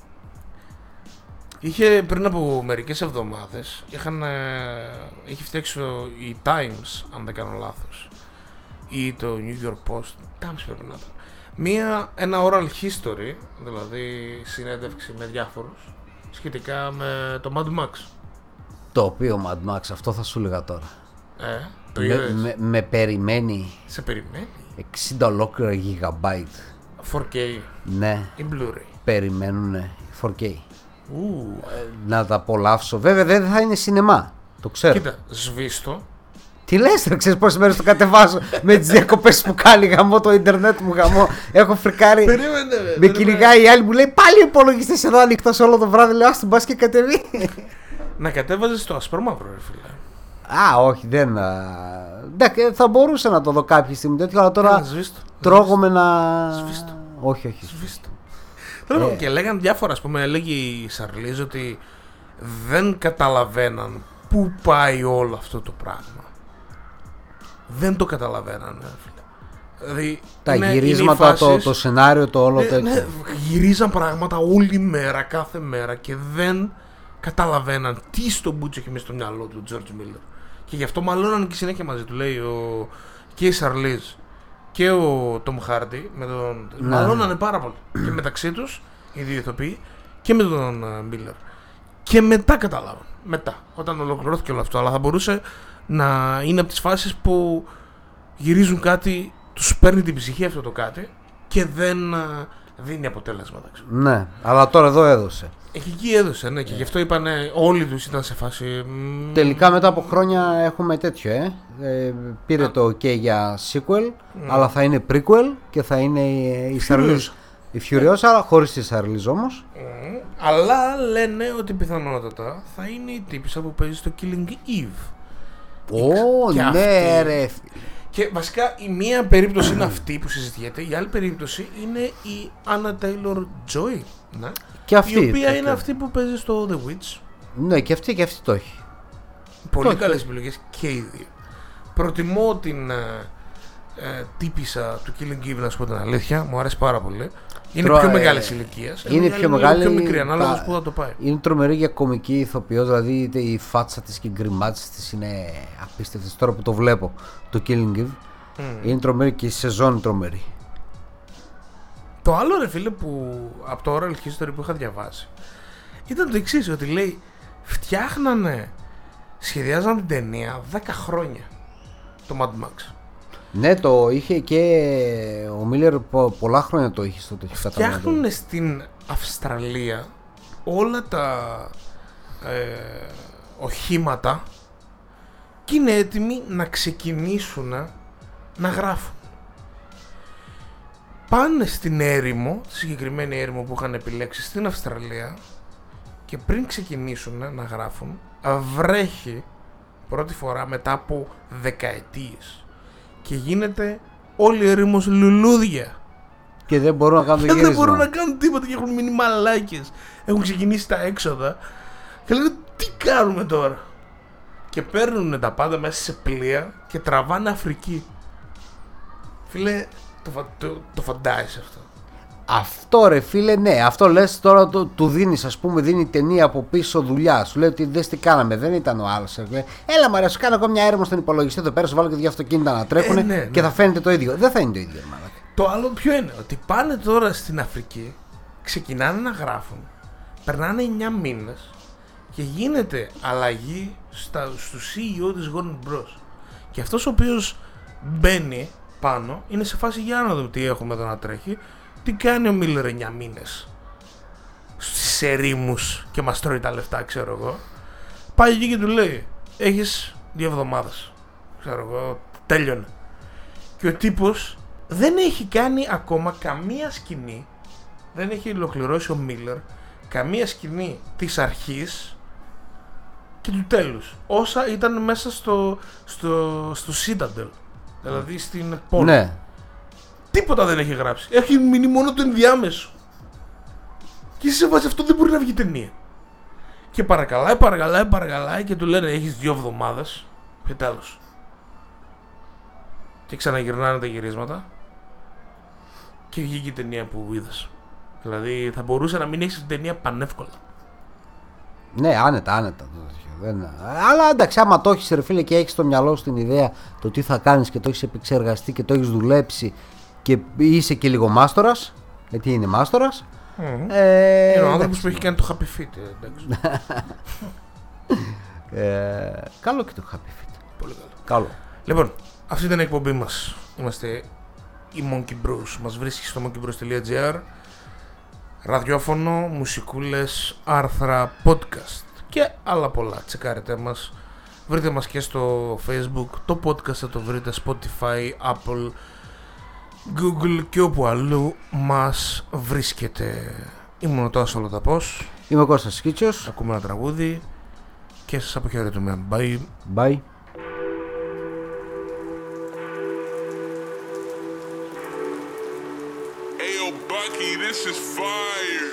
Είχε πριν από μερικές εβδομάδες, είχαν, ε, είχε φτιάξει οι Times, αν δεν κάνω λάθος, ή το New York Post, Times πρέπει να ήταν. Μία, ένα oral history, δηλαδή συνέντευξη με διάφορους, σχετικά με το Mad Max. Το οποίο Mad Max, αυτό θα σου έλεγα τώρα. Ε, το είδες. Με, με, με περιμένει. Σε περιμένει. εξήντα ολόκληρα gigabyte. φορ κέι. Ναι. Ή Blu-ray. Περιμένουνε φορ κέι. Ου. Να τα απολαύσω. Βέβαια δεν θα είναι σινεμά, το ξέρω. Κοίτα, σβήστο. Τι λες, δεν ξέρεις πόσες μέρες το κατεβάζω με τις διακοπές που κάνει, γαμώ το ίντερνετ μου, γαμώ, έχω φρικάρει. Με κυνηγάει η άλλη, μου λέει πάλι υπολογιστές εδώ ανοιχτός όλο το βράδυ, λέω ας την πας και κατεβεί. Να κατέβαζες το ασπρόμαυρο, ρε φίλε. Α, όχι, δεν. Εντάξει, θα μπορούσα να το δω κάποια στιγμή τέτοιο, αλλά τώρα τρώγομαι να... Σβήστο. Όχι, όχι. Σβήστο. Και λέγαν διάφορα, ας πούμε, λέγει η Charlize ότι δεν καταλαβαίναν πού πάει όλο αυτό το πράγμα. Δεν το καταλαβαίνανε, φίλε. Δηλαδή, τα ναι, γυρίσματα, φάσεις, το, το σενάριο, το όλο ναι, τέτοιο. Ναι, γυρίζαν πράγματα όλη μέρα, κάθε μέρα και δεν καταλαβαίναν τι στον μπούτσο είχε μέσα στο μυαλό του George Miller. Και γι' αυτό μαλώναν και συνέχεια μαζί του, λέει ο... και η Charlize και ο Tom Hardy. Με τον... ναι. Μαλώνανε πάρα πολύ. Και μεταξύ τους, οι δύο ηθοποιοί, και με τον Miller. Και μετά καταλάβαν. Μετά, όταν ολοκληρώθηκε όλο αυτό, αλλά θα μπορούσε να είναι από τις φάσεις που γυρίζουν κάτι, τους παίρνει την ψυχή αυτό το κάτι και δεν δίνει αποτέλεσμα. Ναι, αλλά τώρα εδώ έδωσε. Εκεί έδωσαν, ναι, και γι' αυτό είπανε όλοι τους ήταν σε φάση. Τελικά μετά από χρόνια έχουμε τέτοιο, ε. ε πήρε Α. το OK για sequel, mm. αλλά θα είναι prequel και θα είναι η Charlize. Η Furious, yeah. αλλά χωρίς τη Charlize όμως. Mm. Αλλά λένε ότι πιθανότατα θα είναι η τύπισσα που παίζει στο Killing Eve. Ω, oh, ναι, ρε. Και βασικά η μία περίπτωση είναι αυτή που συζητιέται, η άλλη περίπτωση είναι η Anya Taylor-Joy. Ναι. Και αυτή, η οποία είναι αυτή που παίζει στο The Witch. Ναι, και αυτή και αυτή το έχει. Πολύ καλές επιλογές και οι δύο. Προτιμώ την ε, τύπισσα του Killing Eve, να σου πω την αλήθεια. Μου αρέσει πάρα πολύ. Είναι Τρο, πιο ε, μεγάλης ηλικίας. Είναι, είναι πιο μεγάλη. Είναι πιο μικρή, ανάλογα που θα το πάει. Είναι τρομερή για κωμική ηθοποιός. Δηλαδή η φάτσα της και οι γκριμάτσες της είναι απίστευτες. Τώρα που το βλέπω το Killing Eve, mm. είναι τρομερή και η σεζόν τρομερή. Το άλλο, ρε φίλε, που από το oral history που είχα διαβάσει ήταν το εξής, ότι λέει φτιάχνανε, σχεδιάζαν την ταινία δέκα χρόνια το Mad Max. Ναι, το είχε και ο Μίλερ, πολλά χρόνια το είχε στο τέτοιο. Φτιάχνουν το... στην Αυστραλία όλα τα ε, οχήματα και είναι έτοιμοι να ξεκινήσουν να γράφουν. Πάνε στην έρημο, τη συγκεκριμένη έρημο που είχαν επιλέξει στην Αυστραλία, και πριν ξεκινήσουν να γράφουν, βρέχει πρώτη φορά μετά από δεκαετίες και γίνεται όλη η έρημος λουλούδια. Και δεν μπορούν να κάνουν γύρισμα. Δεν μπορούν να κάνουν τίποτα και έχουν μείνει μαλάκες. Έχουν ξεκινήσει τα έξοδα και λένε τι κάνουμε τώρα. Και παίρνουν τα πάντα μέσα σε πλοία και τραβάνε Αφρική. Φίλε... Το, το, το φαντάζεσαι αυτό. Αυτό, ρε φίλε, ναι. Αυτό λες τώρα, το, του δίνεις, ας πούμε, δίνει ταινία από πίσω δουλειά. Σου λέει ότι δες τι κάναμε. Δεν ήταν ο άλλος. Έλα, μαρέα, σου κάνω ακόμα μια έρευνα στον υπολογιστή. Το πέρα σου βάλω και δύο αυτοκίνητα να τρέχουν. Ε, ναι, ναι. Και θα φαίνεται το ίδιο. Δεν θα είναι το ίδιο, μάλλον. Το άλλο ποιο είναι, ότι πάνε τώρα στην Αφρική, ξεκινάνε να γράφουν, περνάνε εννιά μήνες και γίνεται αλλαγή στα, στο σι ι ο της Warner Bros. Και αυτός ο οποίος μπαίνει πάνω, είναι σε φάση για να δω τι έχουμε εδώ να τρέχει. Τι κάνει ο Μίλλερ εννιά μήνες στις ερήμους και μας τρώει τα λεφτά, ξέρω εγώ. Πάει εκεί και του λέει έχεις δύο εβδομάδες, ξέρω εγώ, τέλειωνε. Και ο τύπος δεν έχει κάνει ακόμα καμία σκηνή, δεν έχει ολοκληρώσει ο Μίλλερ καμία σκηνή της αρχής και του τέλους, όσα ήταν μέσα στο στο, στο Citadel. Δηλαδή στην πόλη. Ναι. Τίποτα δεν έχει γράψει. Έχει μείνει μόνο το ενδιάμεσο. Και εσύ σε βάζει αυτό, δεν μπορεί να βγει ταινία. Και παρακαλάει, παρακαλάει, παρακαλάει και του λένε έχεις δύο εβδομάδες. Και τέλος. Και ξαναγυρνάνε τα γυρίσματα. Και βγήκε η ταινία που είδες. Δηλαδή θα μπορούσε να μην έχεις την ταινία πανεύκολα. Ναι, άνετα, άνετα. Δεν... Αλλά εντάξει, άμα το έχεις, ρε φίλε, και έχεις στο μυαλό σου την ιδέα το τι θα κάνεις και το έχεις επεξεργαστεί και το έχεις δουλέψει και είσαι και λίγο μάστορας, γιατί είναι μάστορας. Mm. Ε, είναι ο άνθρωπος που έχει κάνει το Happy Feet. ε, καλό και το Happy Feet. Πολύ καλό. καλό. Λοιπόν, αυτή ήταν η εκπομπή μας. Είμαστε οι Monkey Bros. Μας βρίσκει στο monkeybros.gr. Ραδιόφωνο, μουσικούλες, άρθρα, podcast και άλλα πολλά. Τσεκάρετε μας, βρείτε μας και στο Facebook. Το podcast θα το βρείτε Spotify, Apple, Google και όπου αλλού μας βρίσκεται. Ήμουν ο Τάσος Ολοδαπός. Είμαι ο Κώστας Κίτσιος. Ακούμε ένα τραγούδι και σας αποχαιρετούμε. Bye. Bye. This is fire.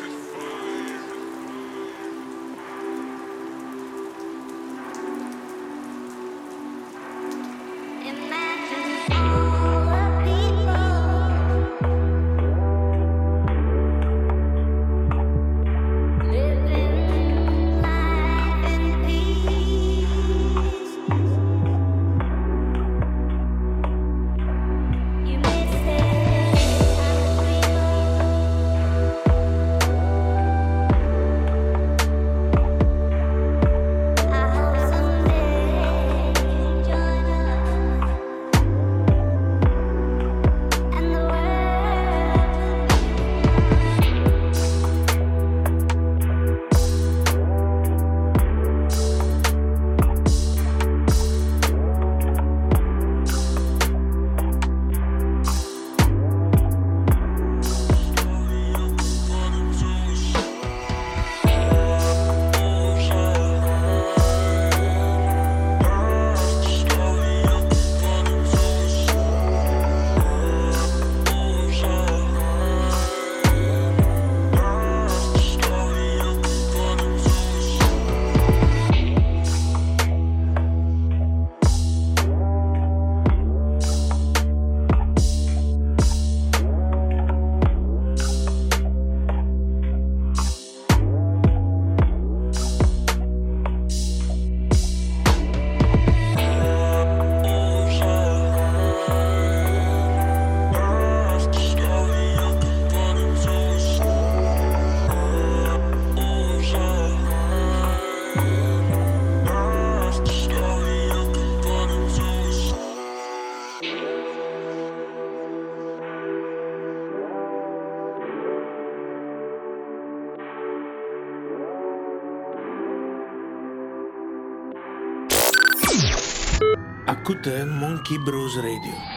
Ακούτε Monkey Bros. Radio.